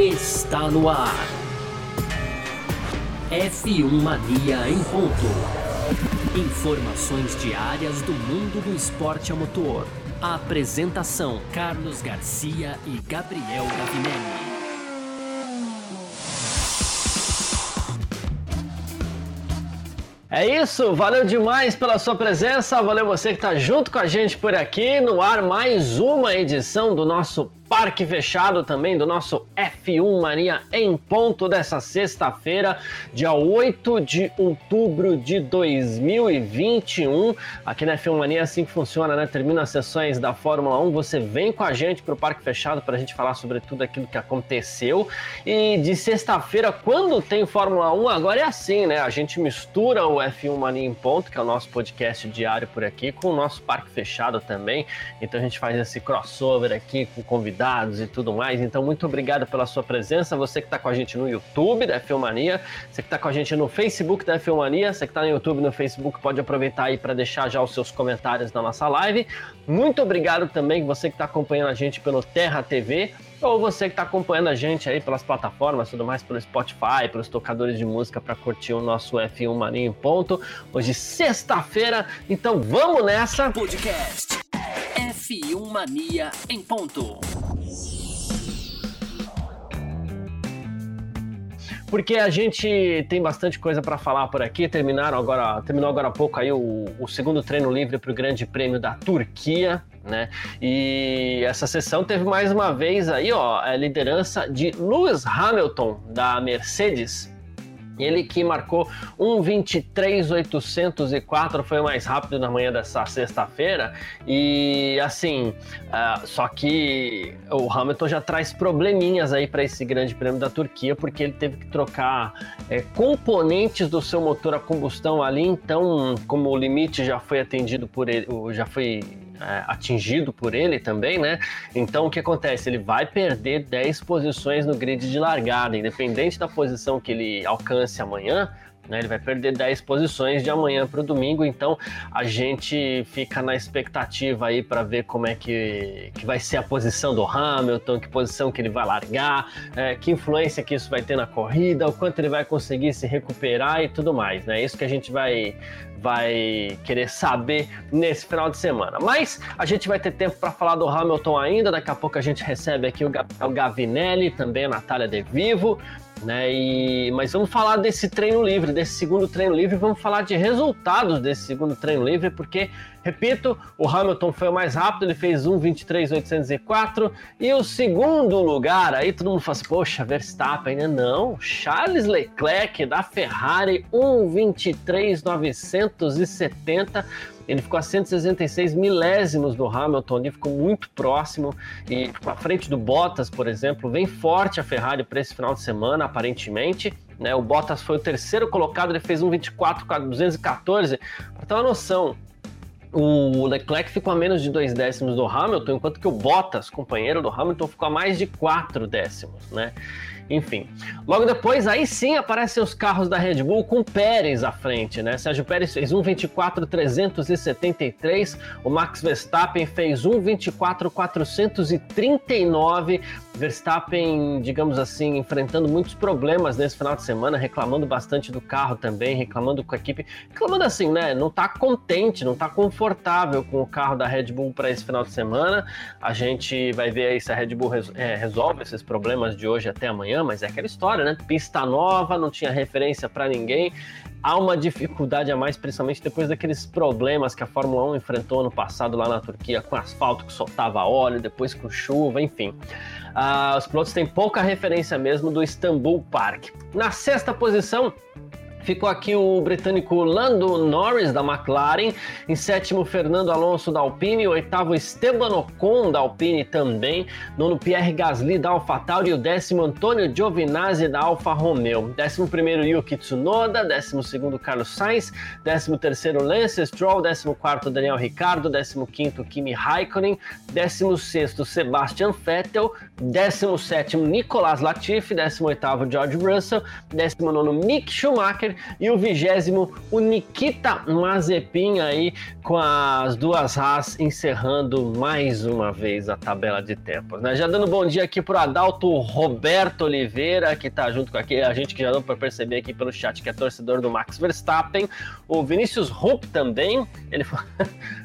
Está no ar. F1 Mania em ponto. Informações diárias do mundo do esporte a motor. A apresentação: Carlos Garcia e Gabriel Gavinelli. É isso, valeu demais pela sua presença, valeu você que está junto com a gente por aqui. No ar, mais uma edição do nosso Parque Fechado, também do nosso F1 Mania em ponto dessa sexta-feira, dia 8 de outubro de 2021. Aqui na F1 Mania é assim que funciona, né? Termina as sessões da Fórmula 1, você vem com a gente para o Parque Fechado para a gente falar sobre tudo aquilo que aconteceu. E de sexta-feira, quando tem Fórmula 1, agora é assim, né? A gente mistura o F1 Mania em ponto, que é o nosso podcast diário por aqui, com o nosso Parque Fechado também. Então a gente faz esse crossover aqui com convidados e tudo mais. Então muito obrigado pela sua presença, você que está com a gente no YouTube da F1 Mania, você que está com a gente no Facebook da F1 Mania, você que está no YouTube e no Facebook pode aproveitar aí para deixar já os seus comentários na nossa live. Muito obrigado também você que está acompanhando a gente pelo Terra TV, ou você que está acompanhando a gente aí pelas plataformas, tudo mais, pelo Spotify, pelos tocadores de música, para curtir o nosso F1 Mania em ponto. Hoje, sexta-feira, então vamos nessa! Podcast F1 Mania em ponto. Porque a gente tem bastante coisa para falar por aqui. Terminou agora há pouco aí o segundo treino livre para o Grande Prêmio da Turquia, né? E essa sessão teve mais uma vez aí, a liderança de Lewis Hamilton da Mercedes. Ele que marcou 1:23.804, foi o mais rápido na manhã dessa sexta-feira. E assim, só que o Hamilton já traz probleminhas aí para esse Grande Prêmio da Turquia, porque ele teve que trocar componentes do seu motor a combustão ali. Então, como o limite já foi atingido por ele também, né? Então o que acontece? Ele vai perder 10 posições no grid de largada, independente da posição que ele alcance amanhã, né? Ele vai perder 10 posições de amanhã para o domingo. Então a gente fica na expectativa aí para ver como é que vai ser a posição do Hamilton, que posição que ele vai largar, que influência que isso vai ter na corrida, o quanto ele vai conseguir se recuperar e tudo mais, né? Isso que a gente vai querer saber nesse final de semana. Mas a gente vai ter tempo para falar do Hamilton ainda. Daqui a pouco a gente recebe aqui o Gavinelli, também a Natália De Vivo, né? Mas vamos falar desse treino livre, desse segundo treino livre. Vamos falar de resultados desse segundo treino livre, porque, repito, o Hamilton foi o mais rápido, ele fez 1:23.804, e o segundo lugar, aí todo mundo fala assim, poxa, Verstappen, né? Não, Charles Leclerc da Ferrari, 1:23.970, ele ficou a 166 milésimos do Hamilton, ele ficou muito próximo, e à frente do Bottas, por exemplo. Vem forte a Ferrari para esse final de semana, aparentemente, né? O Bottas foi o terceiro colocado, ele fez 1:24.214, para ter uma noção. O Leclerc ficou a menos de 2 décimos do Hamilton, enquanto que o Bottas, companheiro do Hamilton, ficou a mais de 4 décimos, né? Enfim, logo depois, aí sim, aparecem os carros da Red Bull com o Pérez à frente, né? Sérgio Pérez fez 1:24.373, o Max Verstappen fez 1:24.439. Verstappen, digamos assim, enfrentando muitos problemas nesse final de semana, reclamando bastante do carro também, reclamando com a equipe, reclamando assim, né? Não tá contente, não tá confortável com o carro da Red Bull para esse final de semana. A gente vai ver aí se a Red Bull resolve esses problemas de hoje até amanhã, mas é aquela história, né? Pista nova, não tinha referência para ninguém. Há uma dificuldade a mais, principalmente depois daqueles problemas que a Fórmula 1 enfrentou ano passado lá na Turquia, com asfalto que soltava óleo, depois com chuva, enfim. Os pilotos têm pouca referência mesmo do Istanbul Park. Na sexta posição ficou aqui o britânico Lando Norris, da McLaren. Em sétimo, Fernando Alonso, da Alpine. Oitavo, Esteban Ocon, da Alpine também. Nono, Pierre Gasly, da AlphaTauri. E o décimo, Antonio Giovinazzi, da Alfa Romeo. 11º, Yuki Tsunoda. 12º, Carlos Sainz. 13º, Lance Stroll. 14º, Daniel Ricciardo. 15º, Kimi Raikkonen. 16º, Sebastian Vettel. 17º, Nicolas Latifi. 18º, George Russell. 19º, Mick Schumacher. Schumacher, e o 20º, o Nikita Mazepin, aí com as duas Haas encerrando mais uma vez a tabela de tempos, né? Já dando bom dia aqui pro Adalto Roberto Oliveira, que tá junto com aqui, a gente que já deu para perceber aqui pelo chat que é torcedor do Max Verstappen, o Vinícius Rupp também, ele falou...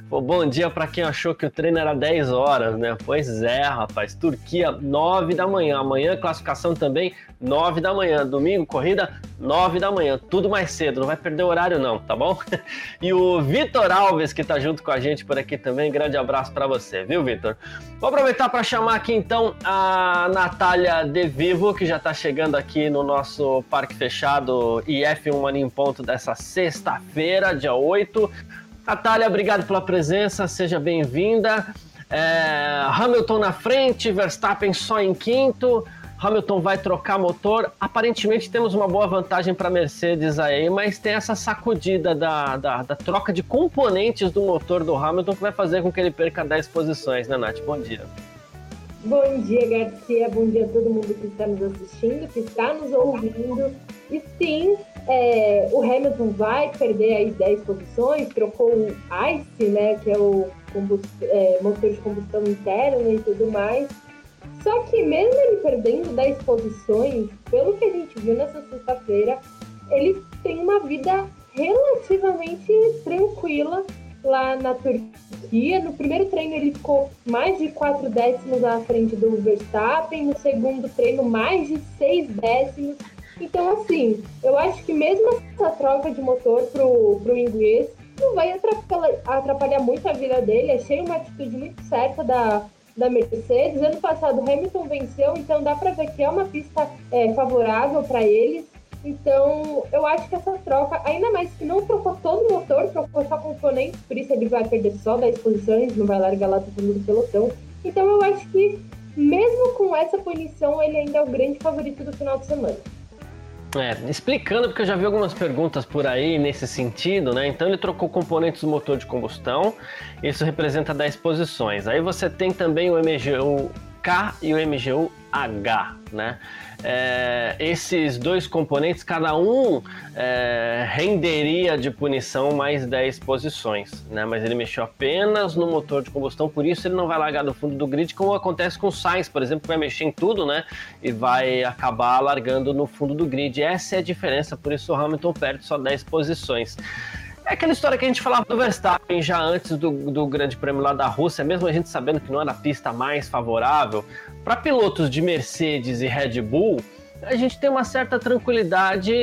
Bom dia para quem achou que o treino era 10 horas, né? Pois é, rapaz. Turquia, 9 da manhã. Amanhã, classificação também, 9 da manhã. Domingo, corrida, 9 da manhã. Tudo mais cedo, não vai perder o horário não, tá bom? E o Vitor Alves, que tá junto com a gente por aqui também. Grande abraço para você, viu, Vitor? Vou aproveitar para chamar aqui, então, a Natália De Vivo, que já tá chegando aqui no nosso Parque Fechado IF1 Mania em Ponto dessa sexta-feira, dia 8. Natália, obrigado pela presença, seja bem-vinda. Hamilton na frente, Verstappen só em quinto, Hamilton vai trocar motor. Aparentemente temos uma boa vantagem para a Mercedes aí, mas tem essa sacudida da troca de componentes do motor do Hamilton que vai fazer com que ele perca 10 posições, né, Nath? Bom dia. Bom dia, Garcia, bom dia a todo mundo que está nos assistindo, que está nos ouvindo. E sim, o Hamilton vai perder aí 10 posições, trocou o ICE, né, que é o motor de combustão interna e tudo mais. Só que mesmo ele perdendo 10 posições, pelo que a gente viu nessa sexta-feira, ele tem uma vida relativamente tranquila lá na Turquia. No primeiro treino ele ficou mais de 4 décimos à frente do Verstappen, no segundo treino mais de 6 décimos. Então, assim, eu acho que mesmo essa troca de motor pro inglês não vai atrapalhar muito a vida dele. Achei uma atitude muito certa da Mercedes. Ano passado o Hamilton venceu, então dá para ver que é uma pista favorável para eles. Então, eu acho que essa troca, ainda mais que não trocou todo o motor, trocou só componentes, por isso ele vai perder só 10 posições, não vai largar lá todo mundo do pelotão. Então, eu acho que, mesmo com essa punição, ele ainda é o grande favorito do final de semana. Explicando, porque eu já vi algumas perguntas por aí nesse sentido, né? Então ele trocou componentes do motor de combustão, isso representa 10 posições. Aí você tem também o MGU-K e o MGU-H, né? Esses dois componentes, cada um renderia de punição mais 10 posições, né? Mas ele mexeu apenas no motor de combustão, por isso ele não vai largar do fundo do grid, como acontece com o Sainz, por exemplo, que vai mexer em tudo, né? E vai acabar largando no fundo do grid. Essa é a diferença, por isso o Hamilton perde só 10 posições. É aquela história que a gente falava do Verstappen já antes do Grande Prêmio lá da Rússia, mesmo a gente sabendo que não era a pista mais favorável. Para pilotos de Mercedes e Red Bull, a gente tem uma certa tranquilidade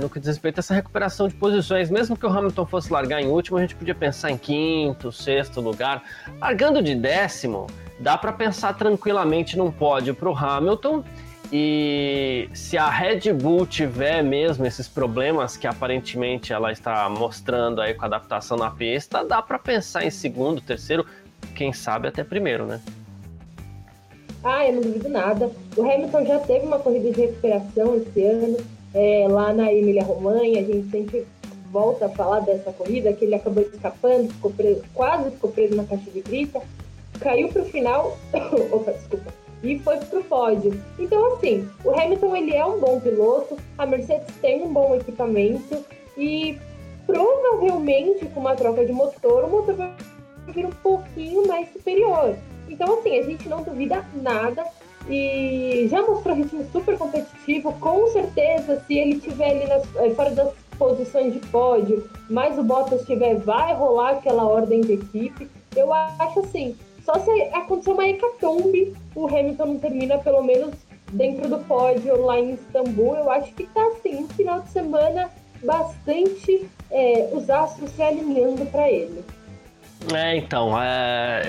no que diz respeito a essa recuperação de posições. Mesmo que o Hamilton fosse largar em último, a gente podia pensar em quinto, sexto lugar. Largando de décimo, dá para pensar tranquilamente num pódio para o Hamilton. E se a Red Bull tiver mesmo esses problemas que aparentemente ela está mostrando aí com a adaptação na pista, dá para pensar em segundo, terceiro, quem sabe até primeiro, né? Eu não duvido nada. O Hamilton já teve uma corrida de recuperação esse ano, lá na Emília-Romanha. A gente sempre volta a falar dessa corrida, que ele acabou escapando, ficou preso na caixa de brita, caiu para o final... Opa, desculpa. E foi pro pódio. Então, assim, o Hamilton, ele é um bom piloto, a Mercedes tem um bom equipamento e provavelmente com uma troca de motor, o motor vai vir um pouquinho mais superior. Então, assim, a gente não duvida nada e já mostrou ritmo super competitivo. Com certeza, se ele estiver ali fora das posições de pódio, mas o Bottas vai rolar aquela ordem de equipe. Eu acho, assim, só se acontecer uma hecatombe, o Hamilton não termina pelo menos dentro do pódio lá em Istambul. Eu acho que tá assim, um final de semana bastante os astros se alinhando para ele. Então, a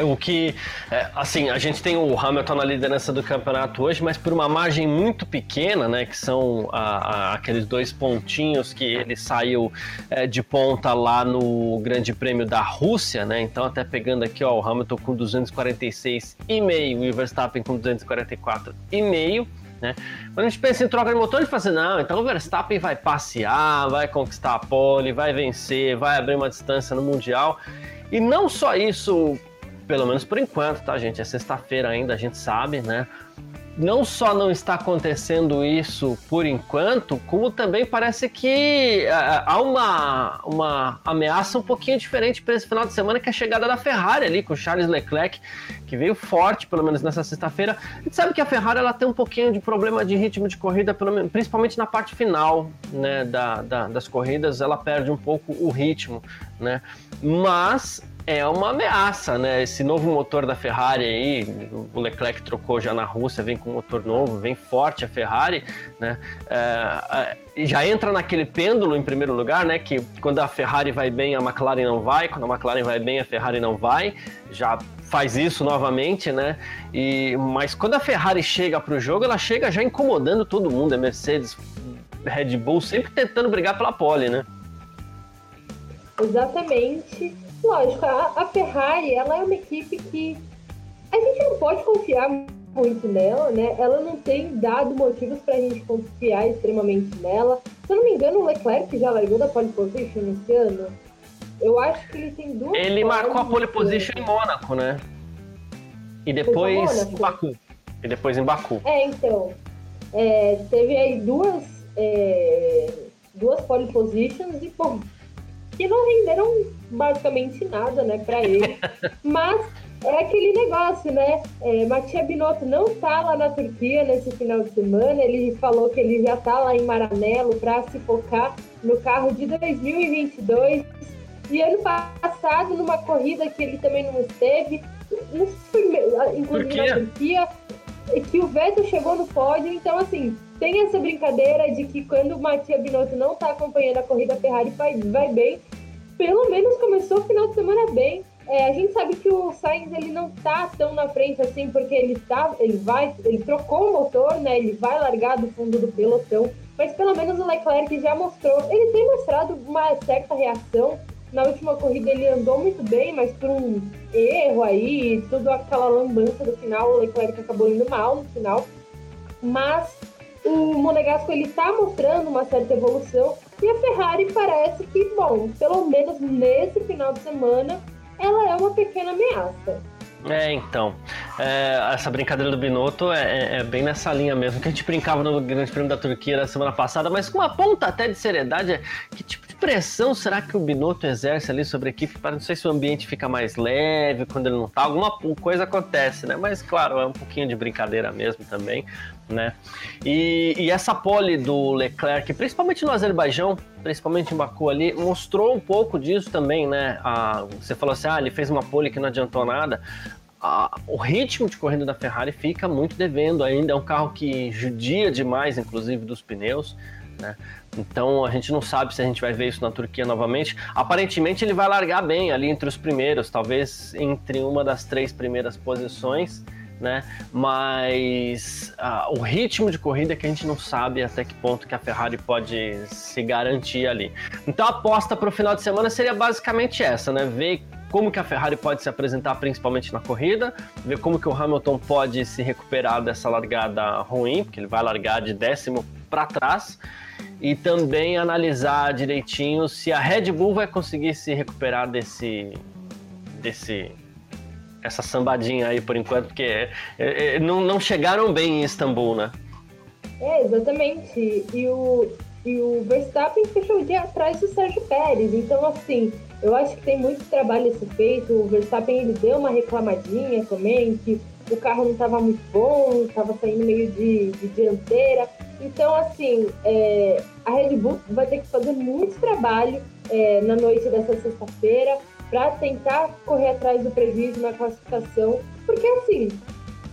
gente tem o Hamilton na liderança do campeonato hoje, mas por uma margem muito pequena, né, que são aqueles 2 pontinhos que ele saiu de ponta lá no Grande Prêmio da Rússia, né? Então até pegando aqui, o Hamilton com 246,5 e o Verstappen com 244,5. Né? Quando a gente pensa em troca de motor, a gente fala assim, não, então o Verstappen vai passear, vai conquistar a pole, vai vencer, vai abrir uma distância no Mundial. E não só isso, pelo menos por enquanto, tá, gente? É sexta-feira ainda, a gente sabe, né? não só não está acontecendo isso por enquanto, como também parece que há uma ameaça um pouquinho diferente para esse final de semana, que é a chegada da Ferrari ali com o Charles Leclerc, que veio forte, pelo menos nessa sexta-feira. A gente sabe que a Ferrari ela tem um pouquinho de problema de ritmo de corrida, principalmente na parte final, né, das corridas, ela perde um pouco o ritmo, né? Mas é uma ameaça, né? Esse novo motor da Ferrari aí, o Leclerc trocou já na Rússia, vem com motor novo, vem forte a Ferrari, né? Já entra naquele pêndulo em primeiro lugar, né? Que quando a Ferrari vai bem, a McLaren não vai, quando a McLaren vai bem, a Ferrari não vai, já faz isso novamente, né? Mas quando a Ferrari chega para o jogo, ela chega já incomodando todo mundo, a Mercedes, Red Bull, sempre tentando brigar pela pole, né? Exatamente. Lógico, a Ferrari, ela é uma equipe que a gente não pode confiar muito nela, né? Ela não tem dado motivos pra gente confiar extremamente nela. Se eu não me engano, o Leclerc já largou da pole position nesse ano. Eu acho que ele tem duas... Ele marcou a pole position em Mônaco, né? E depois em Baku. Teve aí duas pole positions e, pô, que não renderam basicamente nada, né, pra ele. Mas é aquele negócio, né? Mattia Binotto não tá lá na Turquia nesse final de semana. Ele falou que ele já tá lá em Maranello pra se focar no carro de 2022. E ano passado, numa corrida que ele também não esteve, inclusive na Turquia, que o Vettel chegou no pódio. Então, assim, tem essa brincadeira de que quando o Mattia Binotto não tá acompanhando a corrida, a Ferrari vai bem. Pelo menos começou o final de semana bem. A gente sabe que o Sainz ele não tá tão na frente assim, porque ele trocou o motor, né? Ele vai largar do fundo do pelotão. Mas pelo menos o Leclerc já mostrou. Ele tem mostrado uma certa reação. Na última corrida ele andou muito bem, mas por um erro aí, toda aquela lambança do final, o Leclerc acabou indo mal no final. Mas o Monegasco ele tá mostrando uma certa evolução. E a Ferrari parece que, bom, pelo menos nesse final de semana, ela é uma pequena ameaça. Essa brincadeira do Binotto é bem nessa linha mesmo, que a gente brincava no Grande Prêmio da Turquia na semana passada, mas com uma ponta até de seriedade, que tipo de pressão será que o Binotto exerce ali sobre a equipe? Não sei se o ambiente fica mais leve quando ele não tá, alguma coisa acontece, né? Mas claro, é um pouquinho de brincadeira mesmo também, né? E essa pole do Leclerc, principalmente no Azerbaijão, principalmente em Baku ali, mostrou um pouco disso também, né? Você falou assim, ele fez uma pole que não adiantou nada. O ritmo de corrida da Ferrari fica muito devendo ainda, é um carro que judia demais, inclusive, dos pneus, né? Então a gente não sabe se a gente vai ver isso na Turquia novamente. Aparentemente ele vai largar bem ali entre os primeiros, talvez entre uma das três primeiras posições, né? Mas o ritmo de corrida que a gente não sabe até que ponto que a Ferrari pode se garantir ali. Então a aposta para o final de semana seria basicamente essa, né? Ver como que a Ferrari pode se apresentar principalmente na corrida, ver como que o Hamilton pode se recuperar dessa largada ruim, porque ele vai largar de 10º para trás, e também analisar direitinho se a Red Bull vai conseguir se recuperar essa sambadinha aí por enquanto, porque não chegaram bem em Istambul, né? Exatamente. E o Verstappen fechou o dia atrás do Sérgio Pérez, então assim, eu acho que tem muito trabalho a ser feito. O Verstappen ele deu uma reclamadinha também, que o carro não estava muito bom, estava saindo meio de dianteira. Então, assim, a Red Bull vai ter que fazer muito trabalho na noite dessa sexta-feira para tentar correr atrás do prejuízo na classificação, porque, assim,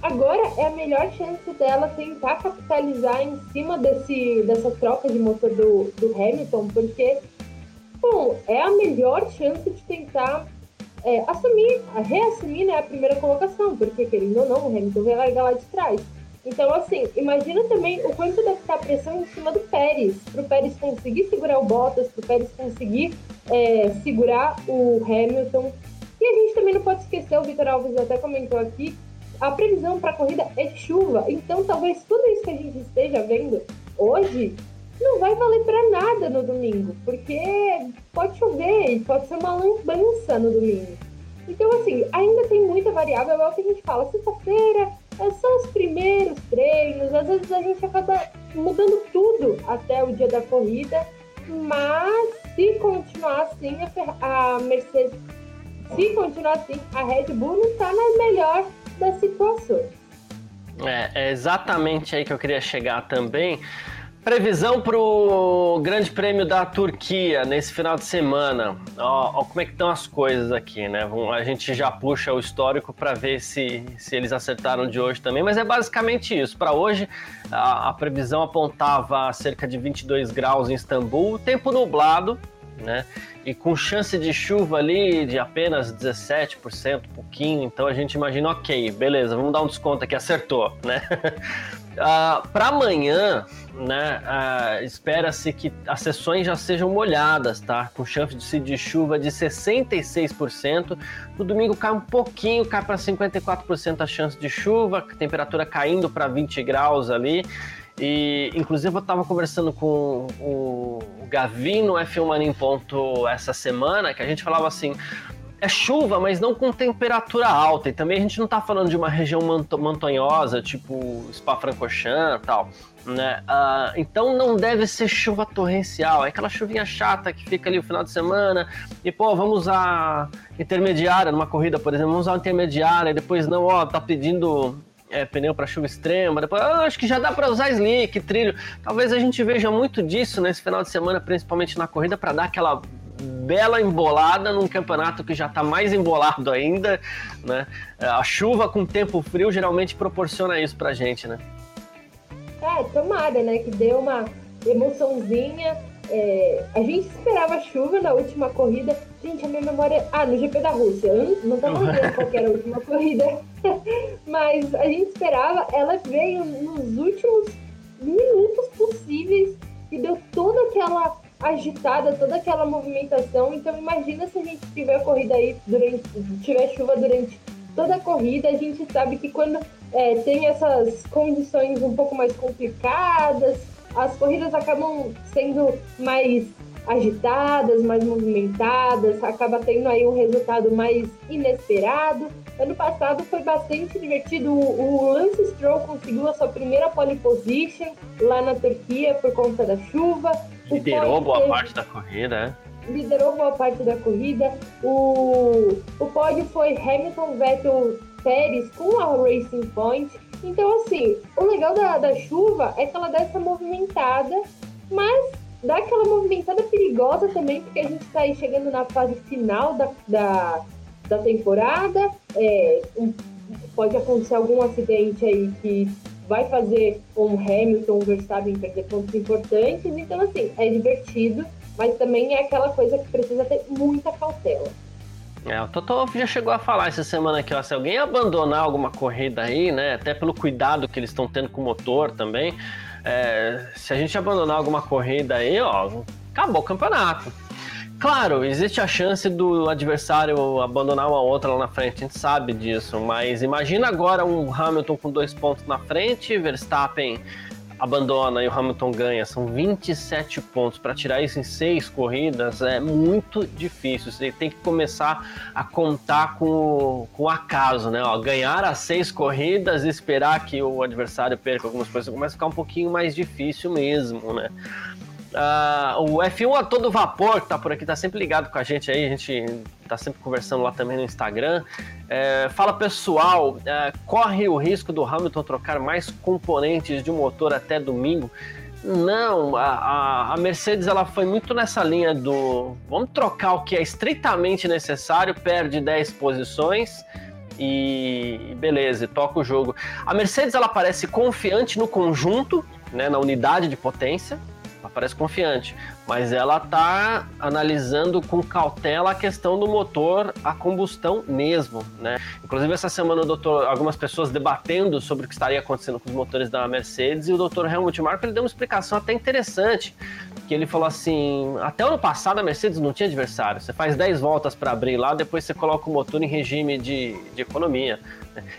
agora é a melhor chance dela tentar capitalizar em cima dessa troca de motor do Hamilton, porque... Bom, é a melhor chance de tentar reassumir, né, a primeira colocação, porque, querendo ou não, o Hamilton vai largar lá de trás. Então, assim, imagina também o quanto deve estar a pressão em cima do Pérez, para o Pérez conseguir segurar o Bottas, para o Pérez conseguir segurar o Hamilton. E a gente também não pode esquecer, o Vitor Alves até comentou aqui, a previsão para a corrida é de chuva, então talvez tudo isso que a gente esteja vendo hoje não vai valer para nada no domingo, porque pode chover e pode ser uma lambança no domingo. Então, assim, ainda tem muita variável, é o que a gente fala, sexta-feira são os primeiros três, às vezes a gente acaba mudando tudo até o dia da corrida, mas se continuar assim, a Mercedes, se continuar assim, a Red Bull não está na melhor das situações. É exatamente aí que eu queria chegar também. Previsão para o Grande Prêmio da Turquia nesse final de semana. Ó, como é que estão as coisas aqui, né? A gente já puxa o histórico para ver se eles acertaram de hoje também, mas é basicamente isso. Para hoje, a previsão apontava cerca de 22 graus em Istambul, tempo nublado, né? E com chance de chuva ali de apenas 17%, pouquinho. Então a gente imagina, ok, beleza, vamos dar um desconto aqui, acertou, né? Para amanhã, né, espera-se que as sessões já sejam molhadas, tá? Com chance de chuva de 66%. No domingo cai um pouquinho, cai para 54% a chance de chuva, temperatura caindo para 20 graus ali. E inclusive eu estava conversando com o Gavi no F1 Mania em Ponto essa semana, que a gente falava assim... É chuva, mas não com temperatura alta, e também a gente não tá falando de uma região montanhosa, tipo Spa-Francorchamps e tal, né? Então não deve ser chuva torrencial, é aquela chuvinha chata que fica ali o final de semana, e pô, vamos usar intermediária numa corrida, por exemplo, vamos usar intermediária, e depois não, ó, tá pedindo... pneu para chuva extrema, depois acho que já dá para usar slick, trilho. Talvez a gente veja muito disso nesse final de semana, principalmente na corrida, para dar aquela bela embolada num campeonato que já está mais embolado ainda, né? A chuva com tempo frio geralmente proporciona isso para a gente, né? Tomada, né? Que deu uma emoçãozinha. A gente esperava chuva na última corrida. Gente, a minha memória... no GP da Rússia. Eu não estava lembrando qual que era a última corrida. Mas a gente esperava. Ela veio nos últimos minutos possíveis e deu toda aquela agitada, toda aquela movimentação. Então imagina se a gente tiver corrida aí tiver chuva durante toda a corrida. A gente sabe que quando tem essas condições um pouco mais complicadas, as corridas acabam sendo mais agitadas, mais movimentadas, acaba tendo aí um resultado mais inesperado. Ano passado foi bastante divertido, o Lance Stroll conseguiu a sua primeira pole position lá na Turquia por conta da chuva. Liderou boa parte da corrida, né? Liderou boa parte da corrida. O pódio foi Hamilton, Vettel, Pérez com a Racing Point. Então, assim, o legal da chuva é que ela dá essa movimentada, mas dá aquela movimentada perigosa também, porque a gente está aí chegando na fase final da temporada. Pode acontecer algum acidente aí que vai fazer um Hamilton, um Verstappen perder pontos importantes. Então, assim, é divertido, mas também é aquela coisa que precisa ter muita cautela. O Toto já chegou a falar essa semana aqui, ó, se alguém abandonar alguma corrida aí, né, até pelo cuidado que eles estão tendo com o motor também, se a gente abandonar alguma corrida aí, ó, acabou o campeonato. Claro, existe a chance do adversário abandonar uma outra lá na frente, a gente sabe disso, mas imagina agora um Hamilton com 2 pontos na frente, Verstappen abandona e o Hamilton ganha, são 27 pontos, para tirar isso em 6 corridas é muito difícil, você tem que começar a contar com acaso, né? Ganhar as 6 corridas e esperar que o adversário perca algumas coisas, começa a ficar um pouquinho mais difícil mesmo, né? O F1 a todo vapor, que tá por aqui, tá sempre ligado com a gente aí, a gente tá sempre conversando lá também no Instagram. Fala pessoal, corre o risco do Hamilton trocar mais componentes de um motor até domingo? Não, a Mercedes ela foi muito nessa linha do vamos trocar o que é estritamente necessário, perde 10 posições e beleza, toca o jogo. A Mercedes ela parece confiante no conjunto, né, na unidade de potência, parece confiante, mas ela está analisando com cautela a questão do motor, a combustão mesmo, né? Inclusive essa semana algumas pessoas debatendo sobre o que estaria acontecendo com os motores da Mercedes, e o Dr. Helmut Marko ele deu uma explicação até interessante, que ele falou assim, até ano passado a Mercedes não tinha adversário, você faz 10 voltas para abrir lá, depois você coloca o motor em regime de economia.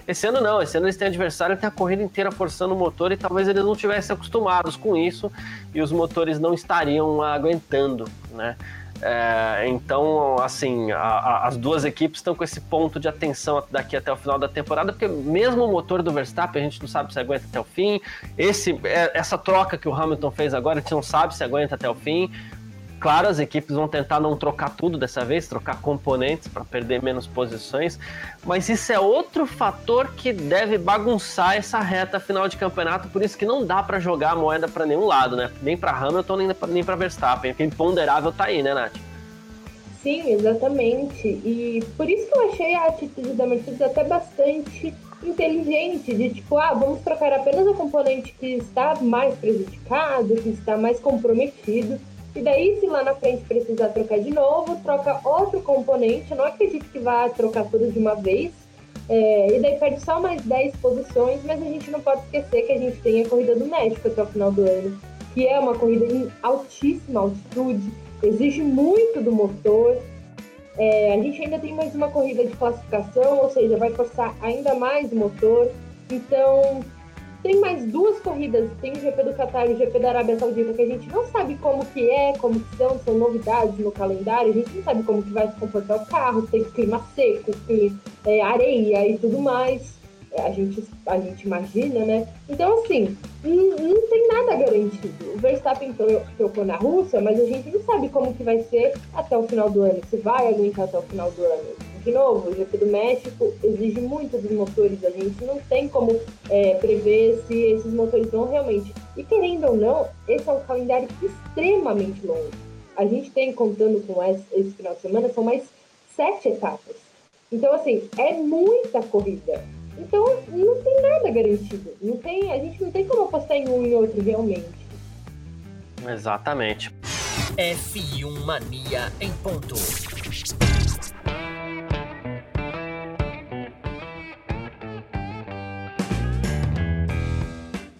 Esse ano não, esse ano eles têm adversário, tem a corrida inteira forçando o motor e talvez eles não tivessem acostumados com isso e os motores não estariam aguentando, né? Então, assim, as duas equipes estão com esse ponto de atenção daqui até o final da temporada, porque mesmo o motor do Verstappen a gente não sabe se aguenta até o fim. Essa troca que o Hamilton fez agora, a gente não sabe se aguenta até o fim. Claro, as equipes vão tentar não trocar tudo dessa vez, trocar componentes para perder menos posições, mas isso é outro fator que deve bagunçar essa reta final de campeonato, por isso que não dá para jogar a moeda para nenhum lado, né? Nem para Hamilton, nem para Verstappen, aquele ponderável tá aí, né, Nath? Sim, exatamente, e por isso que eu achei a atitude da Mercedes até bastante inteligente, de tipo, vamos trocar apenas o componente que está mais prejudicado, que está mais comprometido, e daí, se lá na frente precisar trocar de novo, troca outro componente. Eu não acredito que vá trocar tudo de uma vez. E daí perde só mais 10 posições, mas a gente não pode esquecer que a gente tem a corrida do México até o final do ano, que é uma corrida em altíssima altitude, exige muito do motor. A gente ainda tem mais uma corrida de classificação, ou seja, vai forçar ainda mais o motor. Então... tem mais duas corridas, tem o GP do Qatar e o GP da Arábia Saudita, que a gente não sabe como que são novidades no calendário, a gente não sabe como que vai se comportar o carro, tem clima seco, tem areia e tudo mais, a gente imagina, né? Então, assim, não tem nada garantido. O Verstappen trocou na Rússia, mas a gente não sabe como que vai ser até o final do ano, se vai aguentar até o final do ano. De novo, o GP do México exige muito dos motores, a gente não tem como prever se esses motores vão realmente. E querendo ou não, esse é um calendário extremamente longo. A gente tem, contando com esse final de semana, são mais 7 etapas. Então, assim, é muita corrida. Então, não tem nada garantido. A gente não tem como apostar em um e outro realmente. Exatamente. F1 Mania em ponto.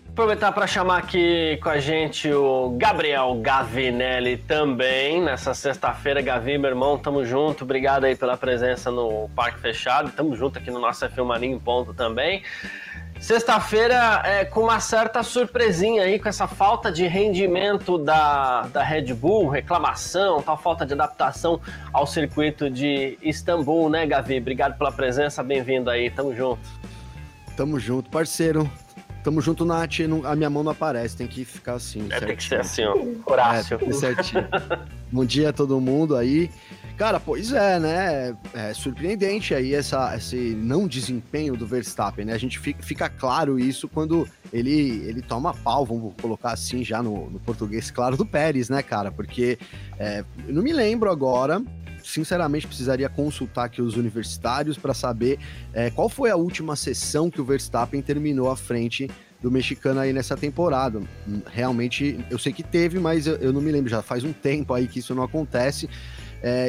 Aproveitar para chamar aqui com a gente o Gabriel Gavinelli também, nessa sexta-feira. Gavi, meu irmão, tamo junto, obrigado aí pela presença no Parque Fechado, tamo junto aqui no nosso F1 Mania em Ponto também. Sexta-feira com uma certa surpresinha aí, com essa falta de rendimento da Red Bull, reclamação, tal falta de adaptação ao circuito de Istambul, né, Gavi? Obrigado pela presença, bem-vindo aí, tamo junto. Tamo junto, parceiro. Tamo junto, Nath, a minha mão não aparece, tem que ficar assim. Certinho. Tem que ser assim, ó, Horácio. Tem que ser certinho. Bom dia a todo mundo aí. Cara, pois é, né, é surpreendente aí esse não desempenho do Verstappen, né, a gente fica claro isso quando ele toma pau, vamos colocar assim já no português, claro, do Pérez, né, cara, porque eu não me lembro agora... Sinceramente, precisaria consultar aqui os universitários para saber qual foi a última sessão que o Verstappen terminou à frente do mexicano aí nessa temporada. Realmente, eu sei que teve, mas eu não me lembro, já faz um tempo aí que isso não acontece.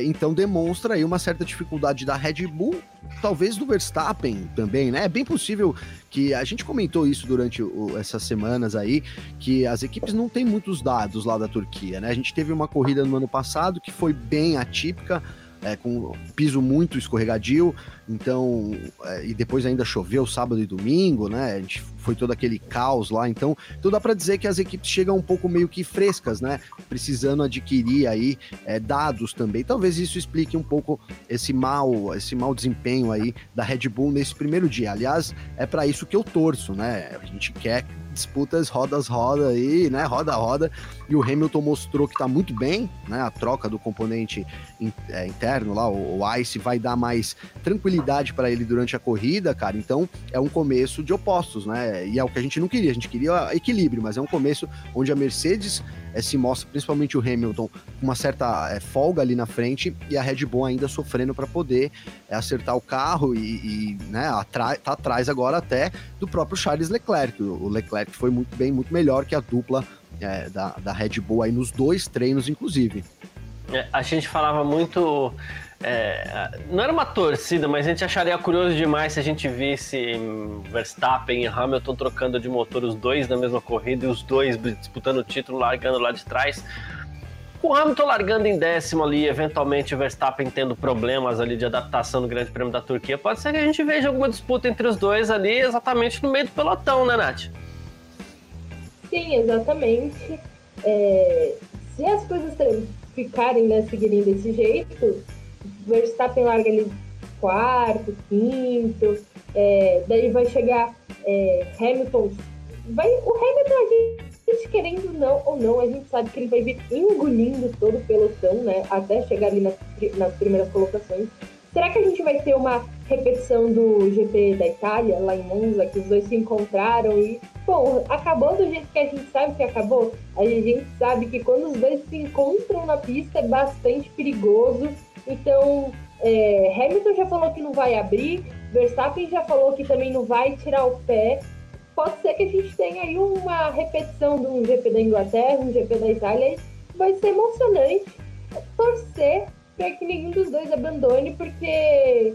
Então demonstra aí uma certa dificuldade da Red Bull, talvez do Verstappen também, né? É bem possível que a gente comentou isso durante essas semanas aí, que as equipes não têm muitos dados lá da Turquia, né? A gente teve uma corrida no ano passado que foi bem atípica, com piso muito escorregadio, então, e depois ainda choveu sábado e domingo, né? A gente foi todo aquele caos lá, então dá para dizer que as equipes chegam um pouco meio que frescas, né? Precisando adquirir aí dados também. Talvez isso explique um pouco esse mau desempenho aí da Red Bull nesse primeiro dia. Aliás, é para isso que eu torço, né? A gente quer disputas rodas aí, né? Roda, e o Hamilton mostrou que tá muito bem, né? A troca do componente interno lá, o ICE, vai dar mais tranquilidade para ele durante a corrida, cara. Então é um começo de opostos, né? E é o que a gente não queria, a gente queria equilíbrio, mas é um começo onde a Mercedes se mostra, principalmente o Hamilton, com uma certa folga ali na frente, e a Red Bull ainda sofrendo para poder acertar o carro e né, tá atrás agora até do próprio Charles Leclerc. O Leclerc foi muito bem, muito melhor que a dupla da Red Bull aí nos 2 treinos, inclusive. A gente falava muito... não era uma torcida, mas a gente acharia curioso demais se a gente visse Verstappen e Hamilton trocando de motor, os dois na mesma corrida e os dois disputando o título, largando lá de trás. O Hamilton largando em 10º ali, eventualmente o Verstappen tendo problemas ali de adaptação no Grande Prêmio da Turquia. Pode ser que a gente veja alguma disputa entre os dois ali, exatamente no meio do pelotão, né, Nath? Sim, exatamente. Se as coisas ficarem, né, seguirem desse jeito, Verstappen larga ali quarto, quinto, daí vai chegar Hamilton. O Hamilton, a gente querendo não ou não, a gente sabe que ele vai vir engolindo todo o pelotão, né, até chegar ali nas primeiras colocações. Será que a gente vai ter uma repetição do GP da Itália, lá em Monza, que os dois se encontraram e, bom, acabou do jeito que a gente sabe que acabou? A gente sabe que quando os dois se encontram na pista é bastante perigoso. Então, Hamilton já falou que não vai abrir, Verstappen já falou que também não vai tirar o pé. Pode ser que a gente tenha aí uma repetição de um GP da Inglaterra, um GP da Itália, e vai ser emocionante torcer para que nenhum dos dois abandone, porque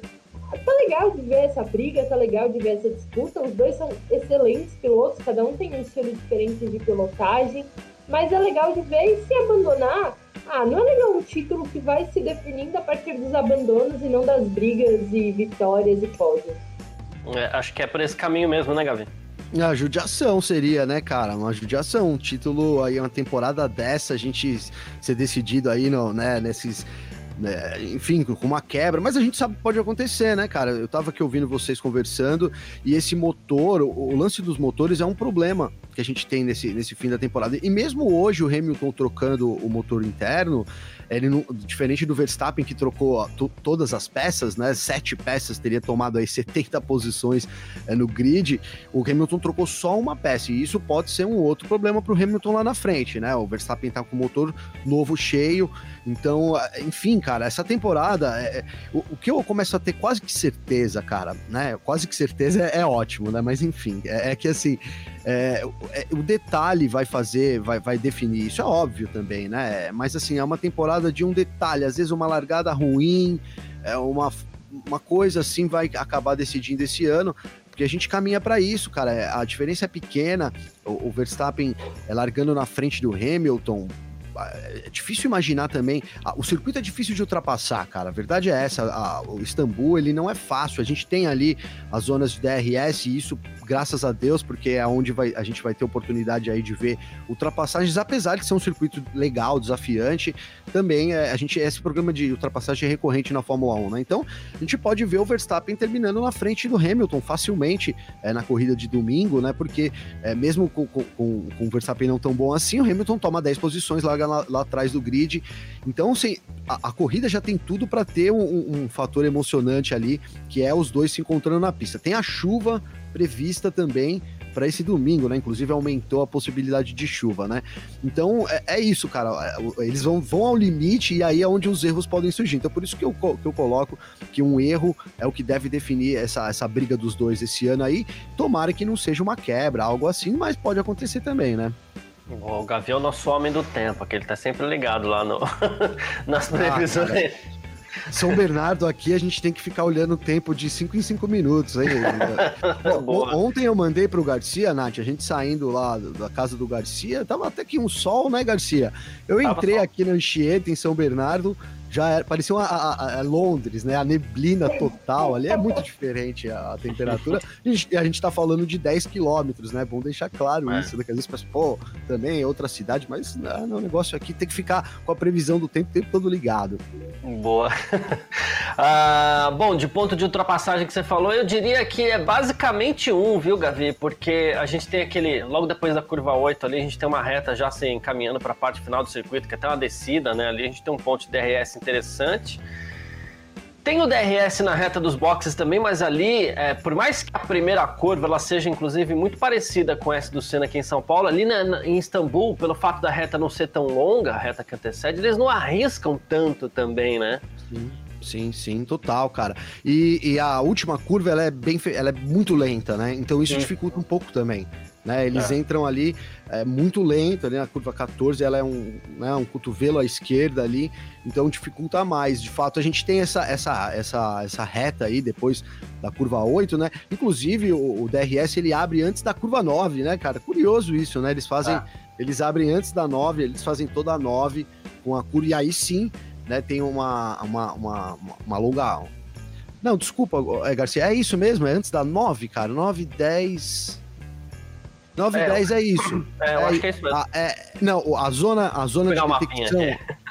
tá legal de ver essa briga, tá legal de ver essa disputa. Os dois são excelentes pilotos, cada um tem um estilo diferente de pilotagem, mas é legal de ver. E se abandonar, não é legal um título que vai se definindo a partir dos abandonos e não das brigas e vitórias e pódios. Acho que é por esse caminho mesmo, né, Gavi? A judiação seria, né, cara? Uma judiação, um título aí, uma temporada dessa, a gente ser decidido aí, né, nesses... enfim, com uma quebra, mas a gente sabe que pode acontecer, né, cara? Eu tava aqui ouvindo vocês conversando, e esse motor, o lance dos motores é um problema que a gente tem nesse fim da temporada. E mesmo hoje, o Hamilton trocando o motor interno, ele não, diferente do Verstappen, que trocou todas as peças, né, 7 peças, teria tomado aí 70 posições no grid, o Hamilton trocou só uma peça, e isso pode ser um outro problema pro Hamilton lá na frente, né? O Verstappen tá com o motor novo, cheio, então, enfim, cara, essa temporada, o que eu começo a ter quase que certeza, cara, né, quase que certeza é ótimo, né, mas enfim, que assim, o detalhe vai definir, isso é óbvio também, né, mas assim, é uma temporada de um detalhe, às vezes uma largada ruim, uma coisa assim vai acabar decidindo esse ano, porque a gente caminha para isso, cara, a diferença é pequena, o Verstappen largando na frente do Hamilton. É difícil imaginar também, o circuito é difícil de ultrapassar, cara, a verdade é essa, o Istambul, ele não é fácil, a gente tem ali as zonas de DRS, e isso, graças a Deus, porque é onde a gente vai ter oportunidade aí de ver ultrapassagens, apesar de ser um circuito legal, desafiante, também, esse programa de ultrapassagem é recorrente na Fórmula 1, né, então, a gente pode ver o Verstappen terminando na frente do Hamilton, facilmente, na corrida de domingo, né, porque, mesmo com o Verstappen não tão bom assim, o Hamilton toma 10 posições, larga lá atrás do grid, então assim, a corrida já tem tudo para ter um fator emocionante ali, que é os dois se encontrando na pista. Tem a chuva prevista também para esse domingo, né? Inclusive aumentou a possibilidade de chuva, né? Então é isso, cara. Eles vão ao limite e aí é onde os erros podem surgir. Então por isso que eu coloco que um erro é o que deve definir essa briga dos dois esse ano aí. Tomara que não seja uma quebra, algo assim, mas pode acontecer também, né? O Gavi é o nosso homem do tempo, que ele tá sempre ligado lá nas previsões. São Bernardo aqui, a gente tem que ficar olhando o tempo de 5 em 5 minutos. Hein? Ontem eu mandei pro Garcia, Nath, a gente saindo lá da casa do Garcia, tava até que um sol, né, Garcia? Eu entrei aqui na Anchieta, em São Bernardo, já era, parecia a Londres, né? A neblina total, ali é muito diferente a temperatura. A gente tá falando de 10 quilômetros, né? Bom deixar claro isso, né? Que às vezes pensa, também é outra cidade, mas o negócio aqui tem que ficar com a previsão do tempo o tempo todo ligado. Boa. Bom, de ponto de ultrapassagem que você falou, eu diria que é basicamente um, viu, Gavi? Porque a gente tem aquele, logo depois da curva 8 ali, a gente tem uma reta já se encaminhando para a parte final do circuito, que é até uma descida, né? Ali a gente tem um ponto de DRS interessante. Tem o DRS na reta dos boxes também, mas ali, por mais que a primeira curva ela seja, inclusive, muito parecida com essa do Senna aqui em São Paulo, ali em Istambul, pelo fato da reta não ser tão longa, a reta que antecede, eles não arriscam tanto também, né? Sim, total, cara. E a última curva, ela é muito lenta, né? Então isso dificulta um pouco também. Né, eles entram ali muito lento, né, a curva 14 ela é um cotovelo à esquerda ali, então dificulta mais. De fato, a gente tem essa reta aí depois da curva 8, né? Inclusive o DRS ele abre antes da curva 9, né, cara? Curioso isso, né? Eles abrem antes da 9, eles fazem toda a 9 com a curva, e aí sim, né, tem uma longa. Não, desculpa, Garcia, é isso mesmo, é antes da 9, cara, 9, 10. 9 e 10 é isso. Eu acho que é isso mesmo. Não, a zona de detecção.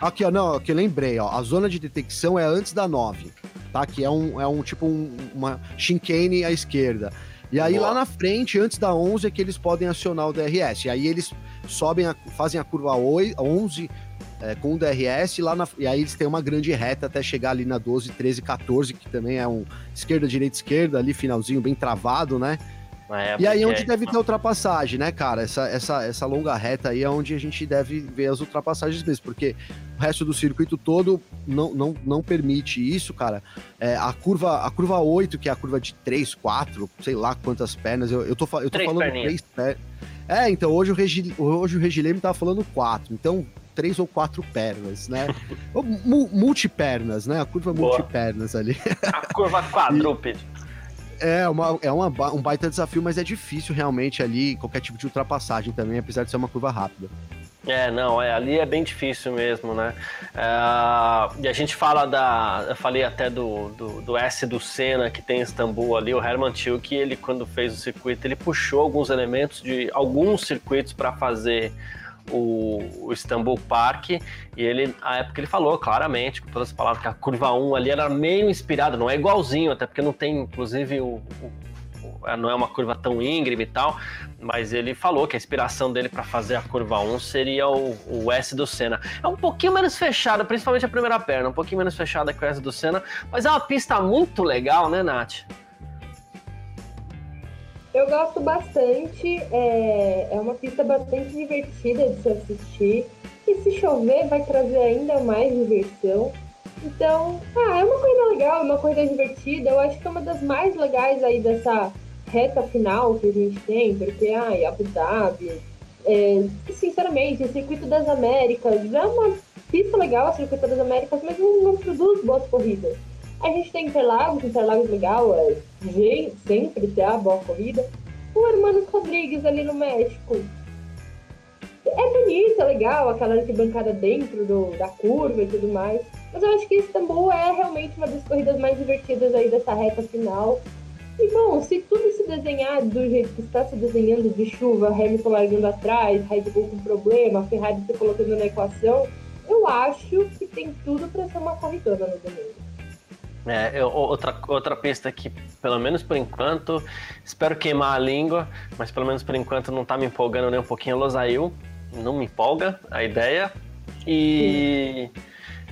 Aqui, ó, não, que eu lembrei, ó. A zona de detecção é antes da 9, tá? Que é uma chicane à esquerda. E aí, boa, lá na frente, antes da 11, é que eles podem acionar o DRS. E aí eles sobem, fazem a curva 11 com o DRS, e aí eles têm uma grande reta até chegar ali na 12, 13, 14, que também é um esquerda, direita, esquerda, ali finalzinho bem travado, né? E aí é onde deve ter ultrapassagem, né, cara? Essa longa reta aí é onde a gente deve ver as ultrapassagens mesmo, porque o resto do circuito todo não permite isso, cara. É, a curva 8, que é a curva de 3, 4, sei lá quantas pernas, eu tô falando 3 pernas. É, então hoje o Regileme tava falando 4, então 3 ou 4 pernas, né? Multipernas, né? A curva, boa, multipernas ali. A curva quadrúpede. É um baita desafio, mas é difícil realmente ali, qualquer tipo de ultrapassagem também, apesar de ser uma curva rápida. Ali é bem difícil mesmo, né? E a gente fala eu falei até do S do Senna, que tem em Istambul ali, o Herman Tilke, ele quando fez o circuito, ele puxou alguns elementos de alguns circuitos para fazer o Istambul Park, e ele, na época, ele falou claramente, com todas as palavras, que a curva 1 ali era meio inspirada, não é igualzinho, até porque não tem, inclusive, não é uma curva tão íngreme e tal, mas ele falou que a inspiração dele para fazer a curva 1 seria o S do Senna. É um pouquinho menos fechada, principalmente a primeira perna, um pouquinho menos fechada que o S do Senna, mas é uma pista muito legal, né, Nath? Eu gosto bastante, é uma pista bastante divertida de se assistir, e se chover vai trazer ainda mais diversão. Então, é uma corrida legal, uma corrida divertida, eu acho que é uma das mais legais aí dessa reta final que a gente tem, porque, Abu Dhabi, sinceramente, o Circuito das Américas é uma pista legal, o Circuito das Américas, mas não produz boas corridas. A gente tem Interlagos legal, sempre tem a boa corrida. O Hermanos Rodrigues ali no México. É bonito, é legal, aquela arquibancada dentro da curva e tudo mais. Mas eu acho que Istambul é realmente uma das corridas mais divertidas aí dessa reta final. E bom, se tudo se desenhar do jeito que está se desenhando, de chuva, Hamilton largando atrás, Red Bull com problema, Ferrari se colocando na equação, eu acho que tem tudo para ser uma corridona no domingo. Outra pista que, pelo menos por enquanto, espero queimar a língua, mas pelo menos por enquanto não tá me empolgando nem um pouquinho. Losail não me empolga a ideia. E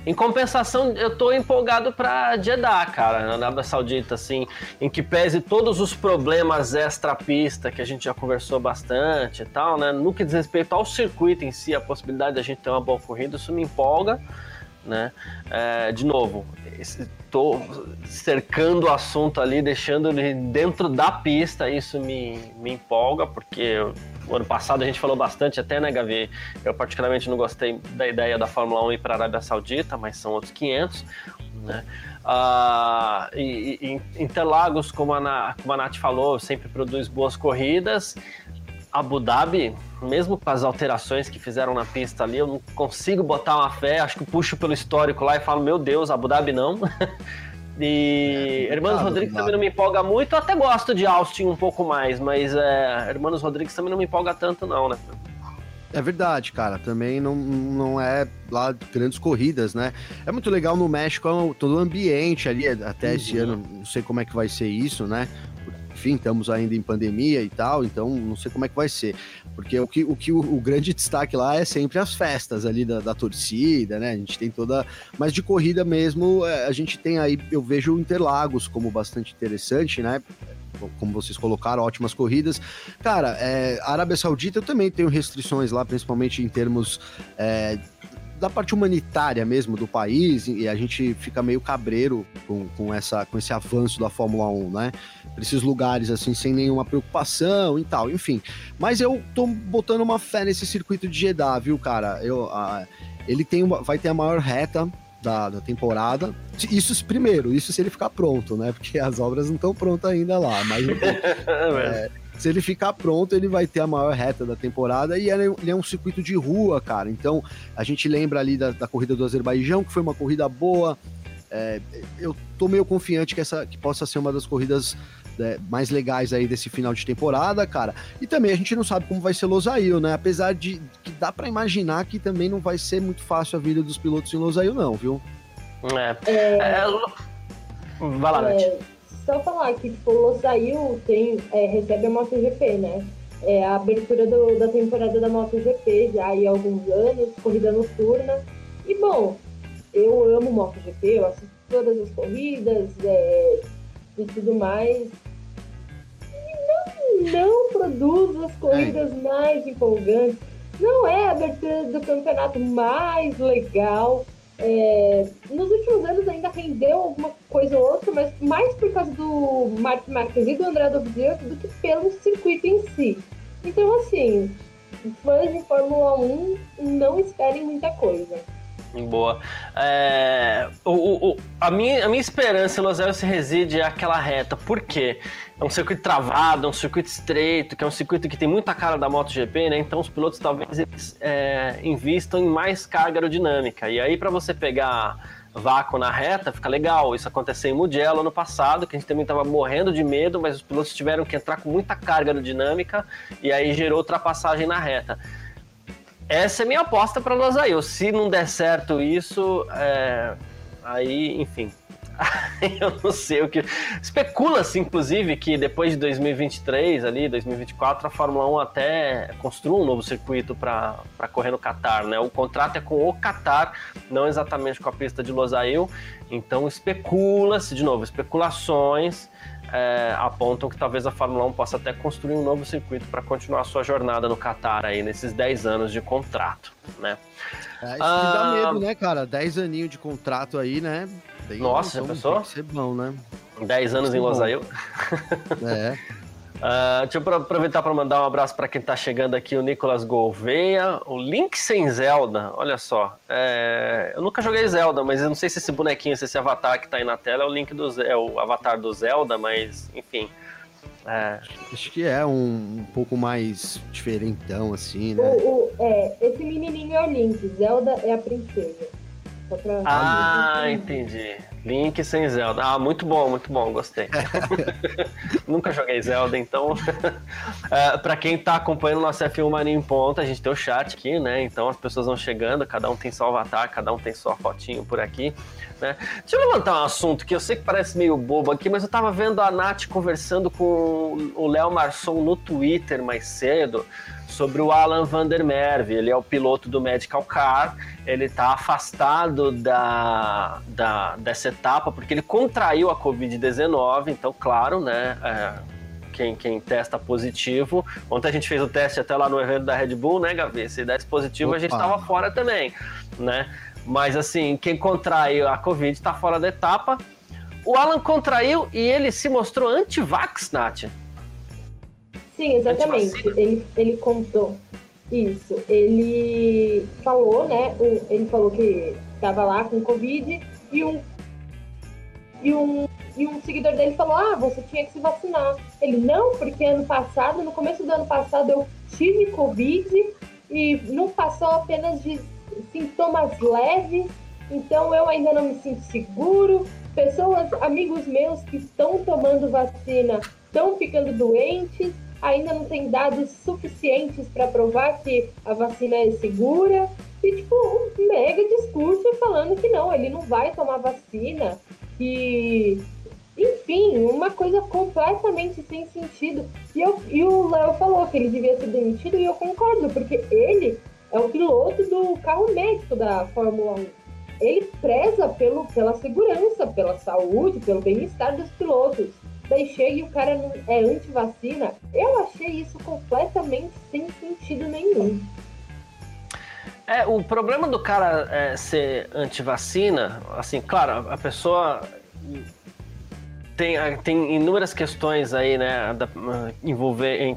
em compensação, eu tô empolgado pra Jeddah, cara, na Arábia Saudita, assim, em que pese todos os problemas extra-pista que a gente já conversou bastante e tal, né? No que diz respeito ao circuito em si, a possibilidade da gente ter uma boa corrida, isso me empolga, né? De novo, estou cercando o assunto ali, deixando ele dentro da pista, isso me empolga, porque o ano passado a gente falou bastante até, né, Gavi? Eu particularmente não gostei da ideia da Fórmula 1 ir para a Arábia Saudita, mas são outros 500, né? E Interlagos, como a Nath falou, sempre produz boas corridas. Abu Dhabi, mesmo com as alterações que fizeram na pista ali, eu não consigo botar uma fé, acho que puxo pelo histórico lá e falo, meu Deus, Abu Dhabi não. E Hermanos Rodrigues também não me empolga muito, eu até gosto de Austin um pouco mais, mas Hermanos Rodrigues também não me empolga tanto não, né? É verdade, cara, também não é lá grandes corridas, né? É muito legal no México, todo o ambiente ali, até esse ano, não sei como é que vai ser isso, né? Enfim, estamos ainda em pandemia e tal, então não sei como é que vai ser, porque o grande destaque lá é sempre as festas ali da torcida, né? A gente tem toda, mas de corrida mesmo, a gente tem aí, eu vejo Interlagos como bastante interessante, né? Como vocês colocaram, ótimas corridas. Cara, a Arábia Saudita eu também tenho restrições lá, principalmente em termos da parte humanitária mesmo do país, e a gente fica meio cabreiro com esse avanço da Fórmula 1, né? Pra esses lugares, assim, sem nenhuma preocupação e tal, enfim. Mas eu tô botando uma fé nesse circuito de Jeddah, viu, cara? Ele vai ter a maior reta da temporada. Isso se ele ficar pronto, né? Porque as obras não estão prontas ainda lá, mas... se ele ficar pronto, ele vai ter a maior reta da temporada, e ele é um circuito de rua, cara. Então, a gente lembra ali da corrida do Azerbaijão, que foi uma corrida boa. Eu tô meio confiante que possa ser uma das corridas mais legais aí desse final de temporada, cara. E também a gente não sabe como vai ser Losail, né? Apesar de que dá pra imaginar que também não vai ser muito fácil a vida dos pilotos em Losail, não, viu? Vai lá, Nath. Só falar que, tipo, Losail recebe a MotoGP, né? É a abertura da temporada da MotoGP já há alguns anos, corrida noturna. E, bom, eu amo MotoGP, eu assisto todas as corridas e tudo mais. E não produz as corridas mais empolgantes. Não é a abertura do campeonato mais legal. Nos últimos anos ainda rendeu alguma coisa ou outra, mas mais por causa do Marc Marquez e do André Dovizioso do que pelo circuito em si. Então, assim, fãs de Fórmula 1 não esperem muita coisa. Boa. A minha esperança em Losail se reside àquela reta. Por quê? É um circuito travado, é um circuito estreito, que é um circuito que tem muita cara da MotoGP, né? Então os pilotos talvez eles invistam em mais carga aerodinâmica. E aí, para você pegar vácuo na reta, fica legal. Isso aconteceu em Mugello ano passado, que a gente também estava morrendo de medo, mas os pilotos tiveram que entrar com muita carga aerodinâmica e aí gerou ultrapassagem na reta. Essa é a minha aposta para Losail. Se não der certo isso, aí, enfim, eu não sei o que... Especula-se, inclusive, que depois de 2023, ali, 2024, a Fórmula 1 até construa um novo circuito para correr no Qatar, né? O contrato é com o Qatar, não exatamente com a pista de Losail. Então, especula-se, de novo, especulações... apontam que talvez a Fórmula 1 possa até construir um novo circuito para continuar a sua jornada no Qatar aí, nesses 10 anos de contrato, né? Isso dá medo, né, cara? 10 aninhos de contrato aí, né? Bem, nossa, pessoal, ser bom, né? 10 anos em Losail. Deixa eu aproveitar para mandar um abraço para quem tá chegando aqui, o Nicolas Gouveia, o Link sem Zelda, olha só, eu nunca joguei Zelda, mas eu não sei se esse bonequinho, se esse avatar que tá aí na tela é o Link é o avatar do Zelda, mas enfim. Acho que é um pouco mais diferentão, assim, né? Esse menininho é o Link, Zelda é a princesa. Entendi. Link sem Zelda. Muito bom, gostei. Nunca joguei Zelda, então. Pra quem tá acompanhando o nosso F1 Mania em Ponta, a gente tem o chat aqui, né? Então as pessoas vão chegando, cada um tem seu avatar, cada um tem sua fotinho por aqui, né? Deixa eu levantar um assunto que eu sei que parece meio bobo aqui, mas eu tava vendo a Nath conversando com o Léo Marçon no Twitter mais cedo sobre o Alan Van der Merwe. Ele é o piloto do Medical Car, ele tá afastado dessa etapa porque ele contraiu a Covid-19, então, claro, né, quem testa positivo, ontem a gente fez o teste até lá no evento da Red Bull, né, Gavi, se desse positivo a gente tava fora também, né, mas assim, quem contraiu a Covid tá fora da etapa. O Alan contraiu e ele se mostrou anti-vax, Nath? Sim, exatamente, ele contou isso, ele falou, né, ele falou que estava lá com Covid e um seguidor dele falou, você tinha que se vacinar. Ele, não, porque no começo do ano passado eu tive Covid e não passou apenas de sintomas leves, então eu ainda não me sinto seguro, amigos meus que estão tomando vacina estão ficando doentes, ainda não tem dados suficientes para provar que a vacina é segura. E, tipo, um mega discurso falando que não, ele não vai tomar vacina. E, enfim, uma coisa completamente sem sentido. E o Léo falou que ele devia ser demitido, e eu concordo, porque ele é o piloto do carro médico da Fórmula 1. Ele preza pela segurança, pela saúde, pelo bem-estar dos pilotos. Daí chega e o cara é anti-vacina. Eu achei isso completamente sem sentido nenhum. O problema do cara ser anti-vacina, assim, claro, a pessoa tem inúmeras questões aí, né,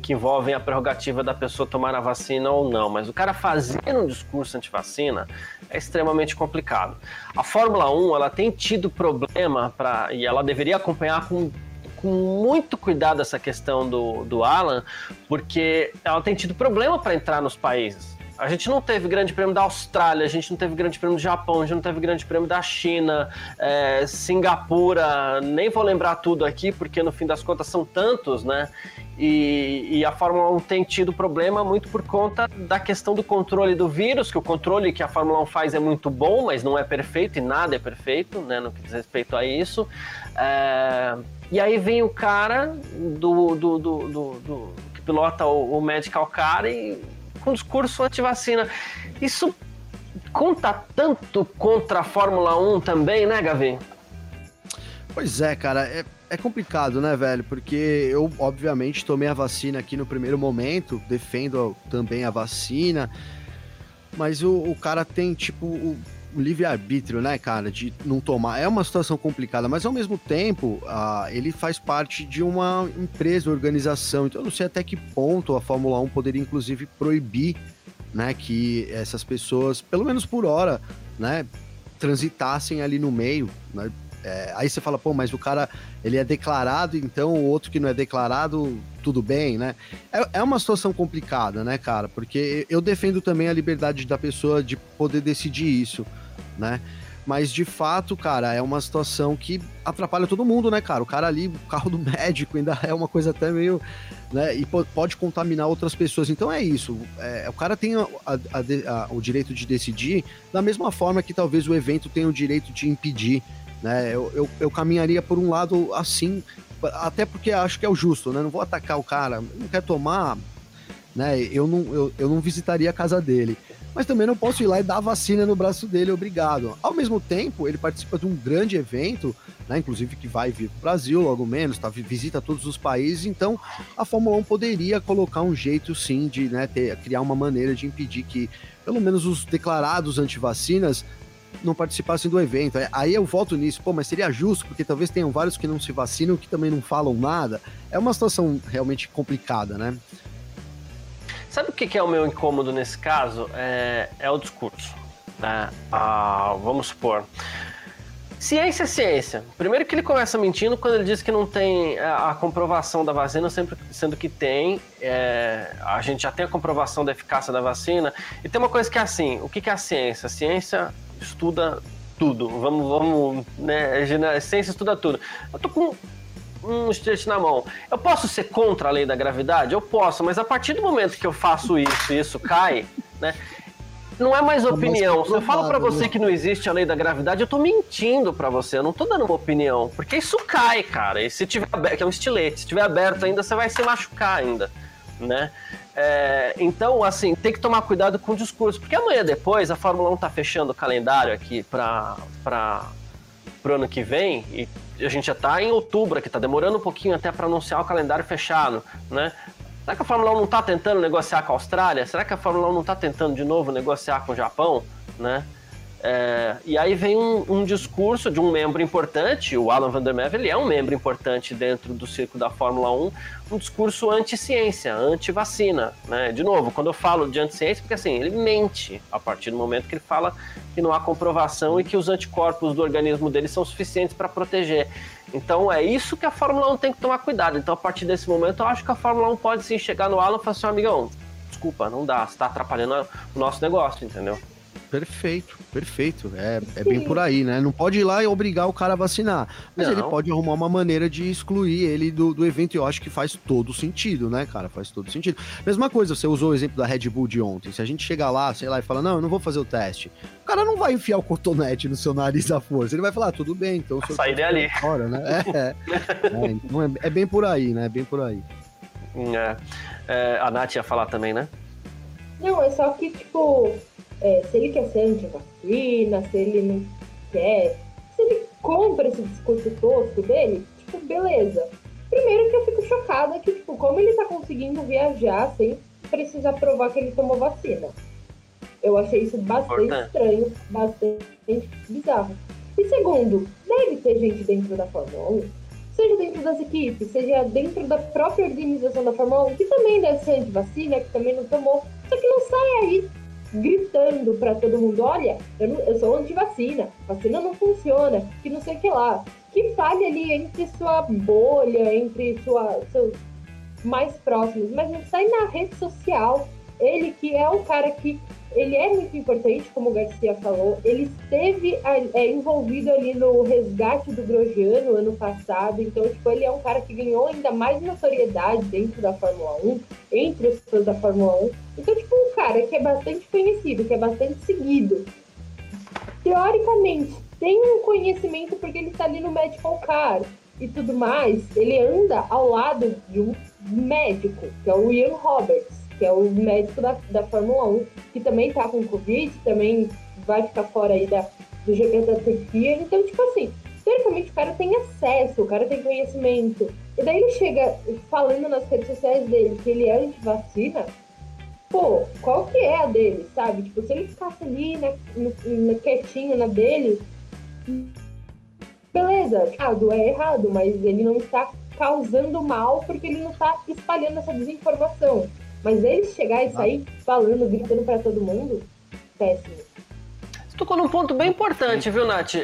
que envolvem a prerrogativa da pessoa tomar a vacina ou não, mas o cara fazendo um discurso anti-vacina é extremamente complicado. A Fórmula 1, ela tem tido problema e ela deveria acompanhar com muito cuidado essa questão do Alan, porque ela tem tido problema para entrar nos países, A gente não teve grande prêmio da Austrália, a gente não teve grande prêmio do Japão, a gente não teve grande prêmio da China, Singapura, nem vou lembrar tudo aqui, porque no fim das contas são tantos, né? E a Fórmula 1 tem tido problema muito por conta da questão do controle do vírus, que o controle que a Fórmula 1 faz é muito bom, mas não é perfeito e nada é perfeito, né, no que diz respeito a isso. E aí vem o cara que pilota o medical car e com discurso anti-vacina. Isso conta tanto contra a Fórmula 1 também, né, Gavi? Pois é, cara, é complicado, né, velho? Porque eu, obviamente, tomei a vacina aqui no primeiro momento, defendo também a vacina, mas o cara tem, tipo, o livre-arbítrio, né, cara, de não tomar. É uma situação complicada, mas, ao mesmo tempo, ele faz parte de uma empresa, organização, então eu não sei até que ponto a Fórmula 1 poderia, inclusive, proibir, né, que essas pessoas, pelo menos por hora, né, transitassem ali no meio, né? Aí você fala, pô, mas o cara, ele é declarado, então o outro que não é declarado, tudo bem, né? É uma situação complicada, né, cara? Porque eu defendo também a liberdade da pessoa de poder decidir isso, né? Mas, de fato, cara, é uma situação que atrapalha todo mundo, né, cara? O cara ali, o carro do médico ainda é uma coisa até meio... né? E pode contaminar outras pessoas. Então é isso, o cara tem o direito de decidir da mesma forma que talvez o evento tenha o direito de impedir. Né, eu caminharia por um lado assim, até porque acho que é o justo, né? Não vou atacar o cara, não quer tomar, né? Eu não visitaria a casa dele, mas também não posso ir lá e dar a vacina no braço dele, obrigado. Ao mesmo tempo, ele participa de um grande evento, né? Inclusive que vai vir para o Brasil logo menos, tá? Visita todos os países, então a Fórmula 1 poderia colocar um jeito sim de, né, criar uma maneira de impedir que pelo menos os declarados antivacinas não participassem do evento. Aí eu volto nisso, pô, mas seria justo, porque talvez tenham vários que não se vacinam, que também não falam nada. É uma situação realmente complicada, né? Sabe o que é o meu incômodo nesse caso? É o discurso, né? Vamos supor, ciência é ciência. Primeiro que ele começa mentindo quando ele diz que não tem a comprovação da vacina, sempre sendo que tem. A gente já tem a comprovação da eficácia da vacina. E tem uma coisa que é assim, o que é a ciência? A ciência estuda tudo, vamos, né, a ciência estuda tudo. Eu tô com um estilete na mão, eu posso ser contra a lei da gravidade? Eu posso, mas a partir do momento que eu faço isso e isso cai, né, não é mais opinião. Se eu falo pra você que não existe a lei da gravidade, eu tô mentindo pra você, eu não tô dando uma opinião, porque isso cai, cara, e se tiver aberto, que é um estilete, se tiver aberto ainda, você vai se machucar ainda, né? Então, assim, tem que tomar cuidado com o discurso, porque amanhã depois a Fórmula 1 tá fechando o calendário aqui para o ano que vem, e a gente já tá em outubro aqui, tá demorando um pouquinho até para anunciar o calendário fechado, né? Será que a Fórmula 1 não tá tentando negociar com a Austrália? Será que a Fórmula 1 não tá tentando de novo negociar com o Japão, né? E aí vem um discurso de um membro importante, o Alan Van der Merwe, ele é um membro importante dentro do circo da Fórmula 1, um discurso anti-ciência, anti-vacina, né? De novo, quando eu falo de anti-ciência, porque assim, ele mente a partir do momento que ele fala que não há comprovação e que os anticorpos do organismo dele são suficientes para proteger. Então é isso que a Fórmula 1 tem que tomar cuidado. Então a partir desse momento eu acho que a Fórmula 1 pode sim chegar no Alan e falar assim, amigão, desculpa, não dá, você está atrapalhando o nosso negócio, entendeu? Perfeito, é bem por aí, né? Não pode ir lá e obrigar o cara a vacinar, mas não. Ele pode arrumar uma maneira de excluir ele do evento, e eu acho que faz todo sentido, né, cara? Faz todo sentido. Mesma coisa, você usou o exemplo da Red Bull de ontem, se a gente chegar lá, sei lá, e falar, não, eu não vou fazer o teste, o cara não vai enfiar o cotonete no seu nariz à força, ele vai falar, tudo bem, então... Sair dali. Fora, né? Então é bem por aí, né? É bem por aí. A Nath ia falar também, né? Não, é só que, tipo... se ele quer ser anti-vacina, se ele não quer, se ele compra esse discurso tosco dele, tipo, beleza. Primeiro que eu fico chocada que, tipo, como ele tá conseguindo viajar sem precisar provar que ele tomou vacina. Eu achei isso bastante estranho, bastante bizarro. E segundo, deve ter gente dentro da Fórmula 1, seja dentro das equipes, seja dentro da própria organização da Fórmula 1, que também deve ser anti-vacina, que também não tomou, só que não sai aí gritando pra todo mundo, olha, eu sou anti-vacina, vacina não funciona, que não sei o que lá, que fale ali entre sua bolha, entre seus mais próximos, mas não sai na rede social Ele que é um cara que, ele é muito importante, como o Garcia falou, ele esteve envolvido ali no resgate do Grosjean ano passado, então, tipo, ele é um cara que ganhou ainda mais notoriedade dentro da Fórmula 1, entre os fãs da Fórmula 1, então, tipo, um cara que é bastante conhecido, que é bastante seguido. Teoricamente, tem um conhecimento porque ele está ali no medical car e tudo mais, ele anda ao lado de um médico, que é o Ian Roberts, que é o médico da Fórmula 1, que também tá com Covid, também vai ficar fora aí do GP da Turquia. Então, tipo assim, teoricamente o cara tem acesso, o cara tem conhecimento. E daí ele chega falando nas redes sociais dele que ele é anti-vacina. Pô, qual que é a dele, sabe? Tipo, se ele ficasse ali quietinho na dele, beleza, é errado, mas ele não tá causando mal porque ele não tá espalhando essa desinformação. Mas ele chegar e sair falando, gritando pra todo mundo, péssimo. Você tocou num ponto bem importante, viu, Nath?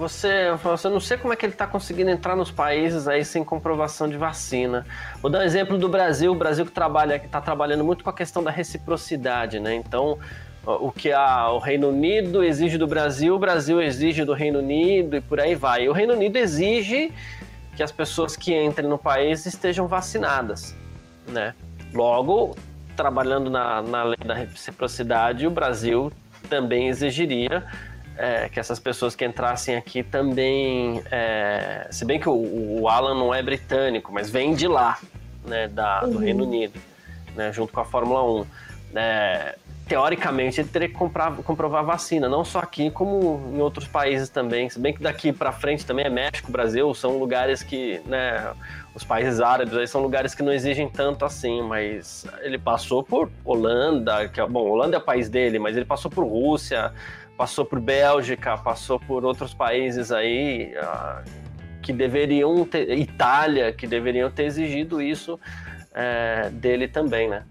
Você não sei como é que ele tá conseguindo entrar nos países aí sem comprovação de vacina. Vou dar um exemplo do Brasil. O Brasil que tá trabalhando muito com a questão da reciprocidade, né? Então, o que o Reino Unido exige do Brasil, o Brasil exige do Reino Unido e por aí vai. E o Reino Unido exige que as pessoas que entrem no país estejam vacinadas, né? Logo, trabalhando na lei da reciprocidade, o Brasil também exigiria que essas pessoas que entrassem aqui também... se bem que o Alan não é britânico, mas vem de lá, né, do Reino Unido, né, junto com a Fórmula 1. Teoricamente, ele teria que comprovar vacina, não só aqui, como em outros países também. Se bem que daqui para frente também é México, Brasil, são lugares que... né, os países árabes aí são lugares que não exigem tanto assim, mas ele passou por Holanda, Holanda é o país dele, mas ele passou por Rússia, passou por Bélgica, passou por outros países aí que deveriam ter, Itália, que deveriam ter exigido isso dele também, né?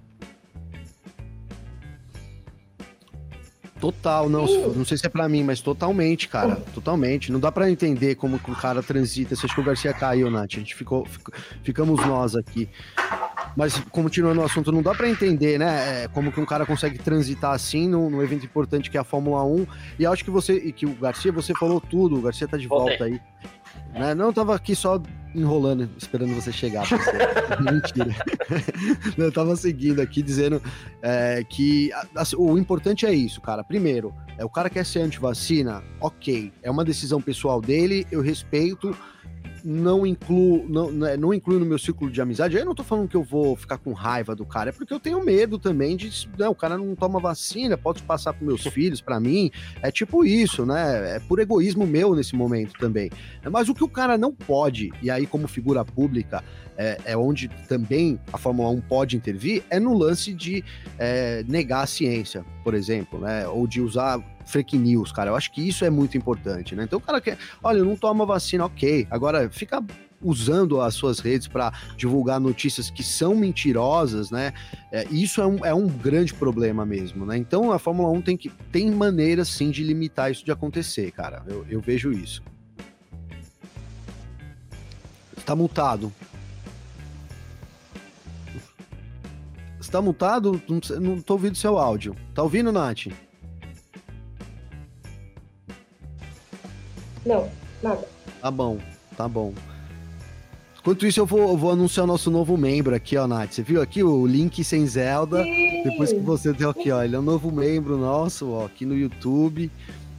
Total, não sei se é pra mim, mas totalmente, cara, totalmente, não dá pra entender como que o cara transita. Você acha que o Garcia caiu, Nath? A gente ficamos nós aqui, mas continuando o assunto, não dá pra entender, né, como que um cara consegue transitar assim num evento importante que é a Fórmula 1, e acho que o Garcia, você falou tudo, o Garcia tá de volta aí, né? Não, eu tava aqui só enrolando, esperando você chegar. Mentira. Eu tava seguindo aqui, dizendo que o importante é isso, cara. Primeiro, o cara quer ser antivacina, ok. É uma decisão pessoal dele, eu respeito, não incluo no meu círculo de amizade. Eu não tô falando que eu vou ficar com raiva do cara, é porque eu tenho medo também de, o cara não toma vacina, pode passar para meus filhos, para mim, é tipo isso, né, é por egoísmo meu nesse momento também, mas o que o cara não pode, e aí como figura pública, é onde também a Fórmula 1 pode intervir, é no lance de negar a ciência, por exemplo, né, ou de usar fake news, cara, eu acho que isso é muito importante, né, então o cara quer, olha, eu não tomo vacina, ok, agora fica usando as suas redes para divulgar notícias que são mentirosas, né, isso é um grande problema mesmo, né, então a Fórmula 1 tem maneiras sim de limitar isso de acontecer, cara, eu vejo isso. Tá mutado? Não tô ouvindo seu áudio, tá ouvindo, Nath? Não, nada. Tá bom. Enquanto isso, eu vou anunciar o nosso novo membro aqui, ó, Nath. Você viu aqui o Link Sem Zelda? Sim. Depois que você deu aqui, ó, ele é um novo membro nosso, ó, aqui no YouTube.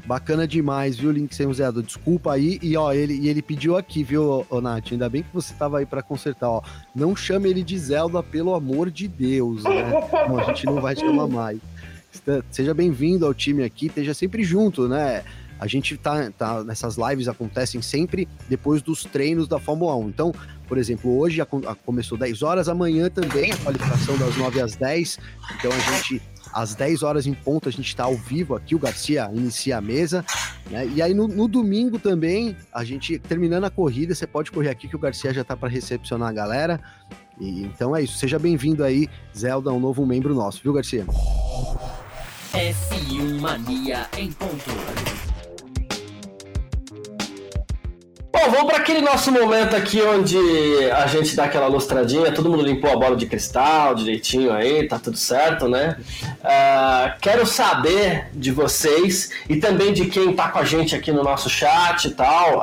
Bacana demais, viu, Link Sem Zelda? Desculpa aí. E, ó, ele pediu aqui, viu, ó, Nath? Ainda bem que você tava aí pra consertar, ó. Não chame ele de Zelda, pelo amor de Deus, né? Não, a gente não vai chamar mais. Seja bem-vindo ao time aqui, esteja sempre junto, né? A gente tá nessas lives, acontecem sempre depois dos treinos da Fórmula 1. Então, por exemplo, hoje começou 10 horas, amanhã também a qualificação das 9 às 10. Então a gente, às 10 horas em ponto, a gente tá ao vivo aqui, o Garcia inicia a mesa, né? E aí no domingo também, a gente terminando a corrida, você pode correr aqui que o Garcia já tá para recepcionar a galera. E então é isso, seja bem-vindo aí, Zelda, um novo membro nosso, viu, Garcia? F1 Mania em ponto. Bom, Então vamos para aquele nosso momento aqui onde a gente dá aquela lustradinha, todo mundo limpou a bola de cristal direitinho aí, tá tudo certo, né? Quero saber de vocês e também de quem tá com a gente aqui no nosso chat e tal,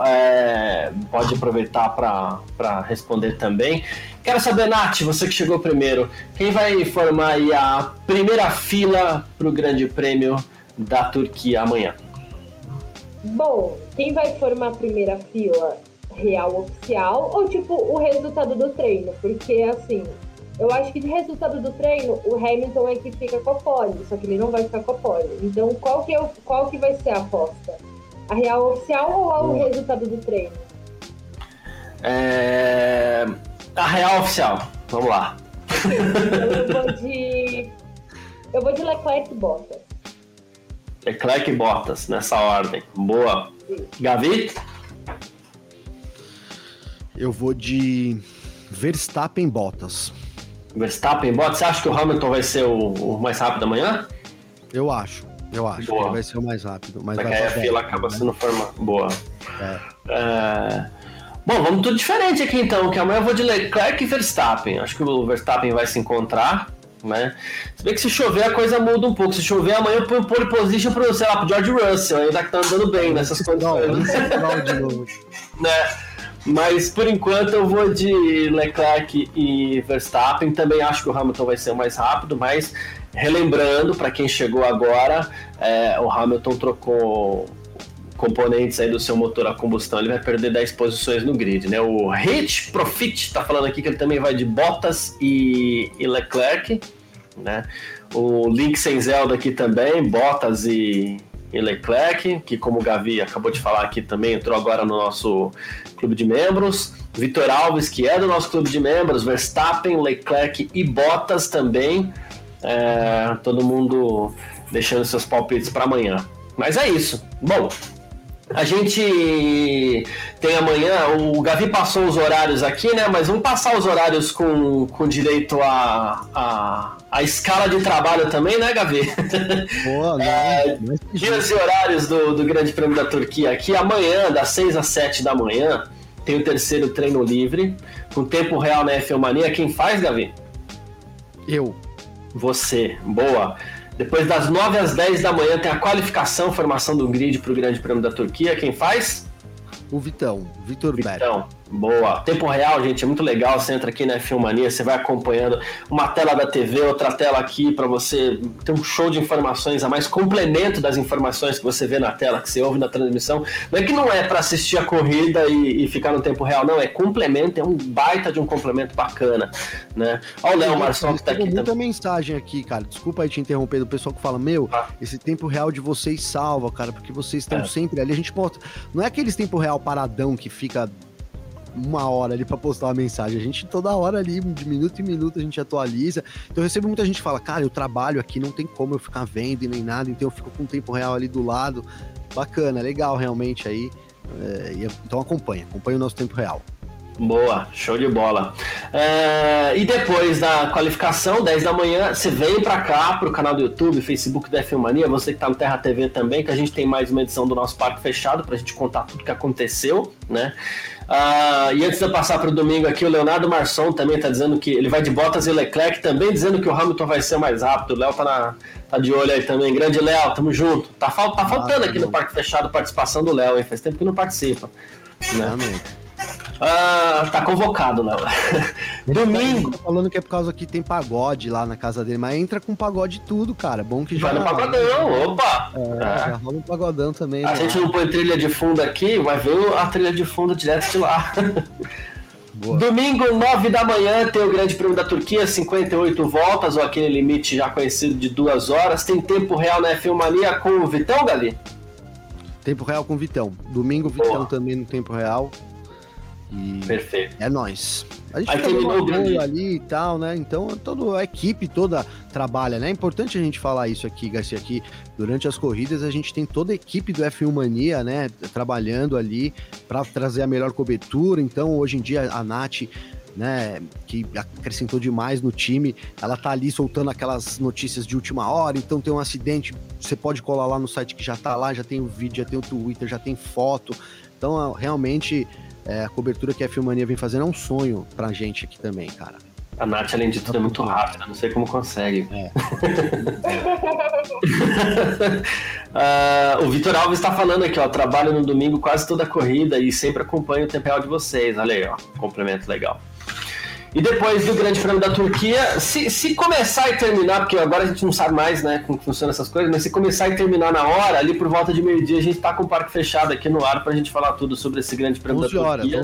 pode aproveitar para responder também. Quero saber, Nath, você que chegou primeiro, quem vai formar aí a primeira fila pro Grande Prêmio da Turquia amanhã? Bom, quem vai formar a primeira fila real oficial ou tipo o resultado do treino? Porque assim, eu acho que de resultado do treino, o Hamilton é que fica com a pole, só que ele não vai ficar com a pole. Então qual que vai ser a aposta? A real oficial ou ao resultado do treino? A real oficial, vamos lá. Eu vou de Leclerc e Bottas. Leclerc e Bottas, nessa ordem. Boa. Gavi? Eu vou de Verstappen e Bottas. Verstappen e Bottas? Você acha que o Hamilton vai ser o mais rápido amanhã? Eu acho. Boa. Ele vai ser o mais rápido. Mas aí a fila acaba sendo forma... Boa. Bom, vamos tudo diferente aqui então, que amanhã eu vou de Leclerc e Verstappen. Acho que o Verstappen vai se encontrar, né? Se bem que se chover a coisa muda um pouco. Se chover amanhã eu ponho pole position pro, sei lá, pro George Russell, ainda que tá andando bem nessas condições. Né? Mas por enquanto eu vou de Leclerc e Verstappen. Também acho que o Hamilton vai ser o mais rápido, mas relembrando, para quem chegou agora, o Hamilton trocou componentes aí do seu motor a combustão, ele vai perder 10 posições no grid, né? O Rich Profit tá falando aqui que ele também vai de Bottas e Leclerc, né? O Link Sem Zelda aqui também, Bottas e Leclerc, que como o Gavi acabou de falar aqui também, entrou agora no nosso clube de membros. Vitor Alves, que é do nosso clube de membros, Verstappen, Leclerc e Bottas também, todo mundo deixando seus palpites para amanhã. Mas é isso. Bom, a gente tem amanhã, o Gavi passou os horários aqui, né? Mas vamos passar os horários com direito à escala de trabalho também, né, Gavi? Boa, né? Dias e horários do Grande Prêmio da Turquia aqui. Amanhã, das 6 às 7 da manhã, tem o terceiro treino livre, com tempo real na F1 Mania. Quem faz, Gavi? Eu. Você. Boa. Depois das 9 às 10 da manhã tem a qualificação, formação do grid para o Grande Prêmio da Turquia. Quem faz? O Vitão, Vitor Berg. Vitão, boa. Tempo real, gente, é muito legal. Você entra aqui na F1 Mania, você vai acompanhando uma tela da TV, outra tela aqui para você ter um show de informações a mais, complemento das informações que você vê na tela, que você ouve na transmissão. Não é que não é para assistir a corrida e ficar no tempo real, não. É complemento, é um baita de um complemento bacana, né? Olha o Léo Marçom que tá aqui. Tem muita mensagem aqui, cara. Desculpa aí te interromper, do pessoal que fala, esse tempo real de vocês salva, cara, porque vocês estão sempre ali. A gente mostra. Não é aqueles tempo real paradão que fica uma hora ali pra postar uma mensagem. A gente toda hora ali, de minuto em minuto, a gente atualiza. Então eu recebo muita gente que fala, cara, eu trabalho aqui, não tem como eu ficar vendo e nem nada, então eu fico com o tempo real ali do lado. Bacana, legal realmente aí. Então acompanha o nosso tempo real. Boa, show de bola. E depois da qualificação, 10 da manhã, você vem pra cá, pro canal do YouTube, Facebook da F1 Mania, você que tá no Terra TV também, que a gente tem mais uma edição do nosso Parque Fechado pra gente contar tudo que aconteceu, né? E antes de eu passar pro domingo aqui, o Leonardo Marçom também tá dizendo que ele vai de Bottas e Leclerc, também dizendo que o Hamilton vai ser mais rápido. O Léo tá de olho aí também. Grande Léo, tamo junto. Tá faltando aqui no Parque Fechado participação do Léo, hein? Faz tempo que não participa, né? Realmente. Tá convocado, Léo. Domingo. Tá falando que é por causa que tem pagode lá na casa dele, mas entra com pagode tudo, cara. Bom que já. Vai no pagodão, opa! Já rola um pagodão também. A gente não põe trilha de fundo aqui, mas veio a trilha de fundo direto de lá. Boa. Domingo, 9 da manhã, tem o Grande Prêmio da Turquia, 58 voltas, ou aquele limite já conhecido de 2 horas. Tem tempo real na F1 Mania com o Vitão, Gali? Tempo real com o Vitão. Domingo, Vitão também no tempo real. Perfeito. É nóis. A gente terminou o gol ali e tal, né? Então toda a equipe toda trabalha, né? É importante a gente falar isso aqui, Garcia, aqui durante as corridas a gente tem toda a equipe do F1 Mania, né? Trabalhando ali para trazer a melhor cobertura. Então hoje em dia a Nath, né, que acrescentou demais no time, ela tá ali soltando aquelas notícias de última hora, então tem um acidente, você pode colar lá no site que já tá lá, já tem o vídeo, já tem o Twitter, já tem foto. Então realmente a cobertura que a Filmania vem fazendo é um sonho pra gente aqui também, cara. A Nath, além de tudo, é muito rápida, não sei como consegue. É. O Vitor Alves tá falando aqui, ó, trabalho no domingo quase toda a corrida e sempre acompanho o tempo real de vocês. Olha aí, ó, complemento legal. E depois do Grande Prêmio da Turquia, se começar e terminar, porque agora a gente não sabe mais, né, como funcionam essas coisas, mas se começar e terminar na hora, ali por volta de meio-dia, a gente tá com o parque fechado aqui no ar pra gente falar tudo sobre esse Grande Prêmio da Turquia.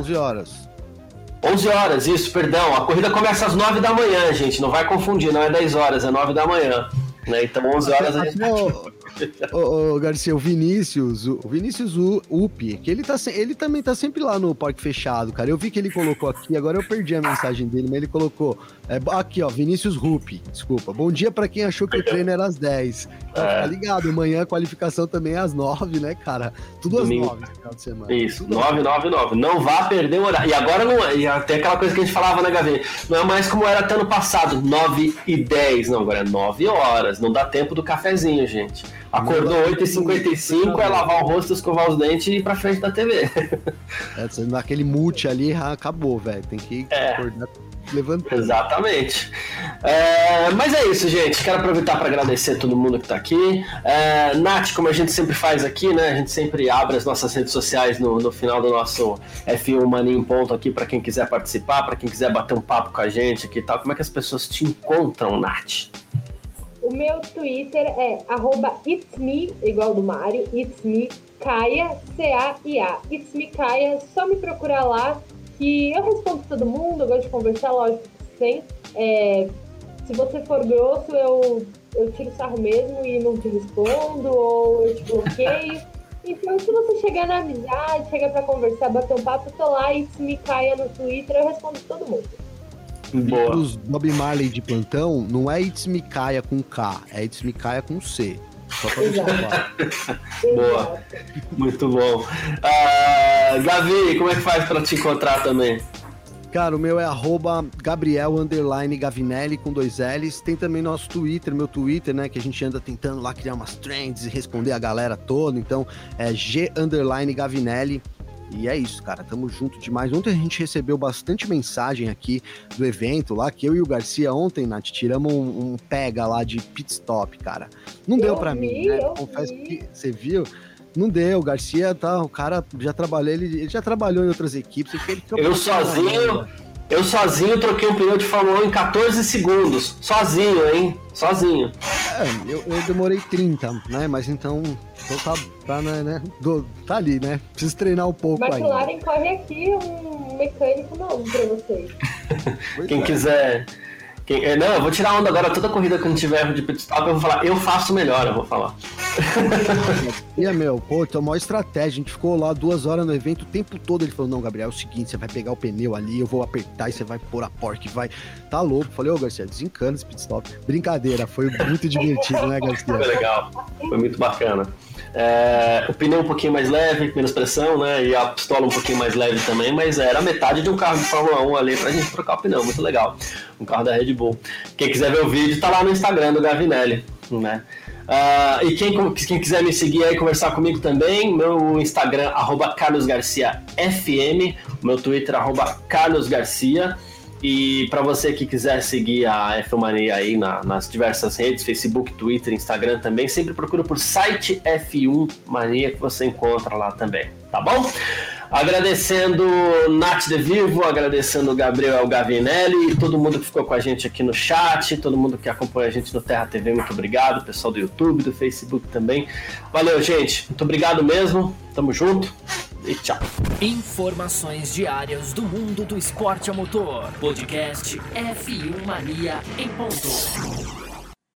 11 horas, isso, perdão. A corrida começa às 9 da manhã, gente. Não vai confundir, não é 10 horas, é 9 da manhã. Né? Então, 11 horas a gente... Garcia, o Vinícius Upi, que ele também tá sempre lá no Parque Fechado, cara. Eu vi que ele colocou aqui, agora eu perdi a mensagem dele, mas ele colocou... aqui, ó, Vinícius Rupi, desculpa. Bom dia pra quem achou que o treino era às 10. Então, tá ligado, amanhã a qualificação também é às 9, né, cara? Tudo domingo, às 9 no final de semana. Isso, 9. Não vá perder o horário. E agora não é, e até aquela coisa que a gente falava na Gavinha, não é mais como era até ano passado, 9:10. Não, agora é 9 horas, não dá tempo do cafezinho, gente. Acordou 8h55, é lavar o rosto, escovar os dentes e ir pra frente da TV. Você dá aquele mute ali, acabou, velho. Tem que acordar levantando. Exatamente. Mas é isso, gente. Quero aproveitar para agradecer a todo mundo que tá aqui. Nath, como a gente sempre faz aqui, né? A gente sempre abre as nossas redes sociais no final do nosso F1 Mania em Ponto aqui para quem quiser participar, para quem quiser bater um papo com a gente aqui e tal. Como é que as pessoas te encontram, Nath? O meu Twitter é @itsme, igual do Mário, itsmecaia, C-A-I-A, itsmecaia. Só me procurar lá que eu respondo todo mundo, eu gosto de conversar, lógico que sim. Se você for grosso, eu tiro sarro mesmo e não te respondo, ou eu te bloqueio. Então, se você chegar na amizade, chegar pra conversar, bater um papo, eu tô lá, itsmecaia no Twitter, eu respondo todo mundo. Os Bob Marley de plantão não é itsmecaia com K, é itsmecaia com C. Só pra deixar claro. Boa, muito bom. Gavi, como é que faz pra te encontrar também? Cara, o meu é @Gabriel_Gavinelli com 2 L's. Tem também nosso Twitter, meu Twitter, né? Que a gente anda tentando lá criar umas trends e responder a galera toda. Então é G_Gavinelli. E é isso, cara, tamo junto demais. Ontem a gente recebeu bastante mensagem aqui do evento lá, que eu e o Garcia ontem, Nath, tiramos um pega lá de pit stop, cara. Não deu pra mim, né? Confesso que você viu. Não deu, o Garcia tá, o cara já trabalhou, ele já trabalhou em outras equipes. Eu sozinho troquei um pneu de Fórmula 1 em 14 segundos. Sozinho, hein? Sozinho. Eu demorei 30, né? Mas então... Tá ali, né? Preciso treinar um pouco aí. McLaren corre aqui um mecânico novo pra vocês. Não, eu vou tirar onda agora. Toda corrida que a gente tiver de pit stop, eu vou falar, eu faço melhor, eu vou falar. E é meu, pô, então a maior estratégia, a gente ficou lá 2 horas no evento, o tempo todo ele falou, não, Gabriel, é o seguinte, você vai pegar o pneu ali, eu vou apertar e você vai pôr a porca e vai... Tá louco. Falei, ô, Garcia, desencana esse pit stop. Brincadeira, foi muito divertido, né, Garcia? Foi legal, foi muito bacana. O pneu um pouquinho mais leve, menos pressão, né, e a pistola um pouquinho mais leve também, mas era metade de um carro de Fórmula 1 ali pra gente trocar o pneu, muito legal, um carro da Red Bull. Quem quiser ver o vídeo, tá lá no Instagram do Gavinelli, né. E quem quiser me seguir aí, conversar comigo também, meu Instagram @carlosgarciafm, meu Twitter @carlosgarcia. E para você que quiser seguir a F1 Mania aí nas diversas redes, Facebook, Twitter, Instagram também, sempre procura por site F1 Mania que você encontra lá também, tá bom? Agradecendo Nath De Vivo, agradecendo o Gabriel Gavinelli, todo mundo que ficou com a gente aqui no chat, todo mundo que acompanha a gente no Terra TV, muito obrigado, pessoal do YouTube, do Facebook também. Valeu, gente, muito obrigado mesmo, tamo junto. E tchau. Informações diárias do mundo do esporte a motor. Podcast F1 Mania em Ponto.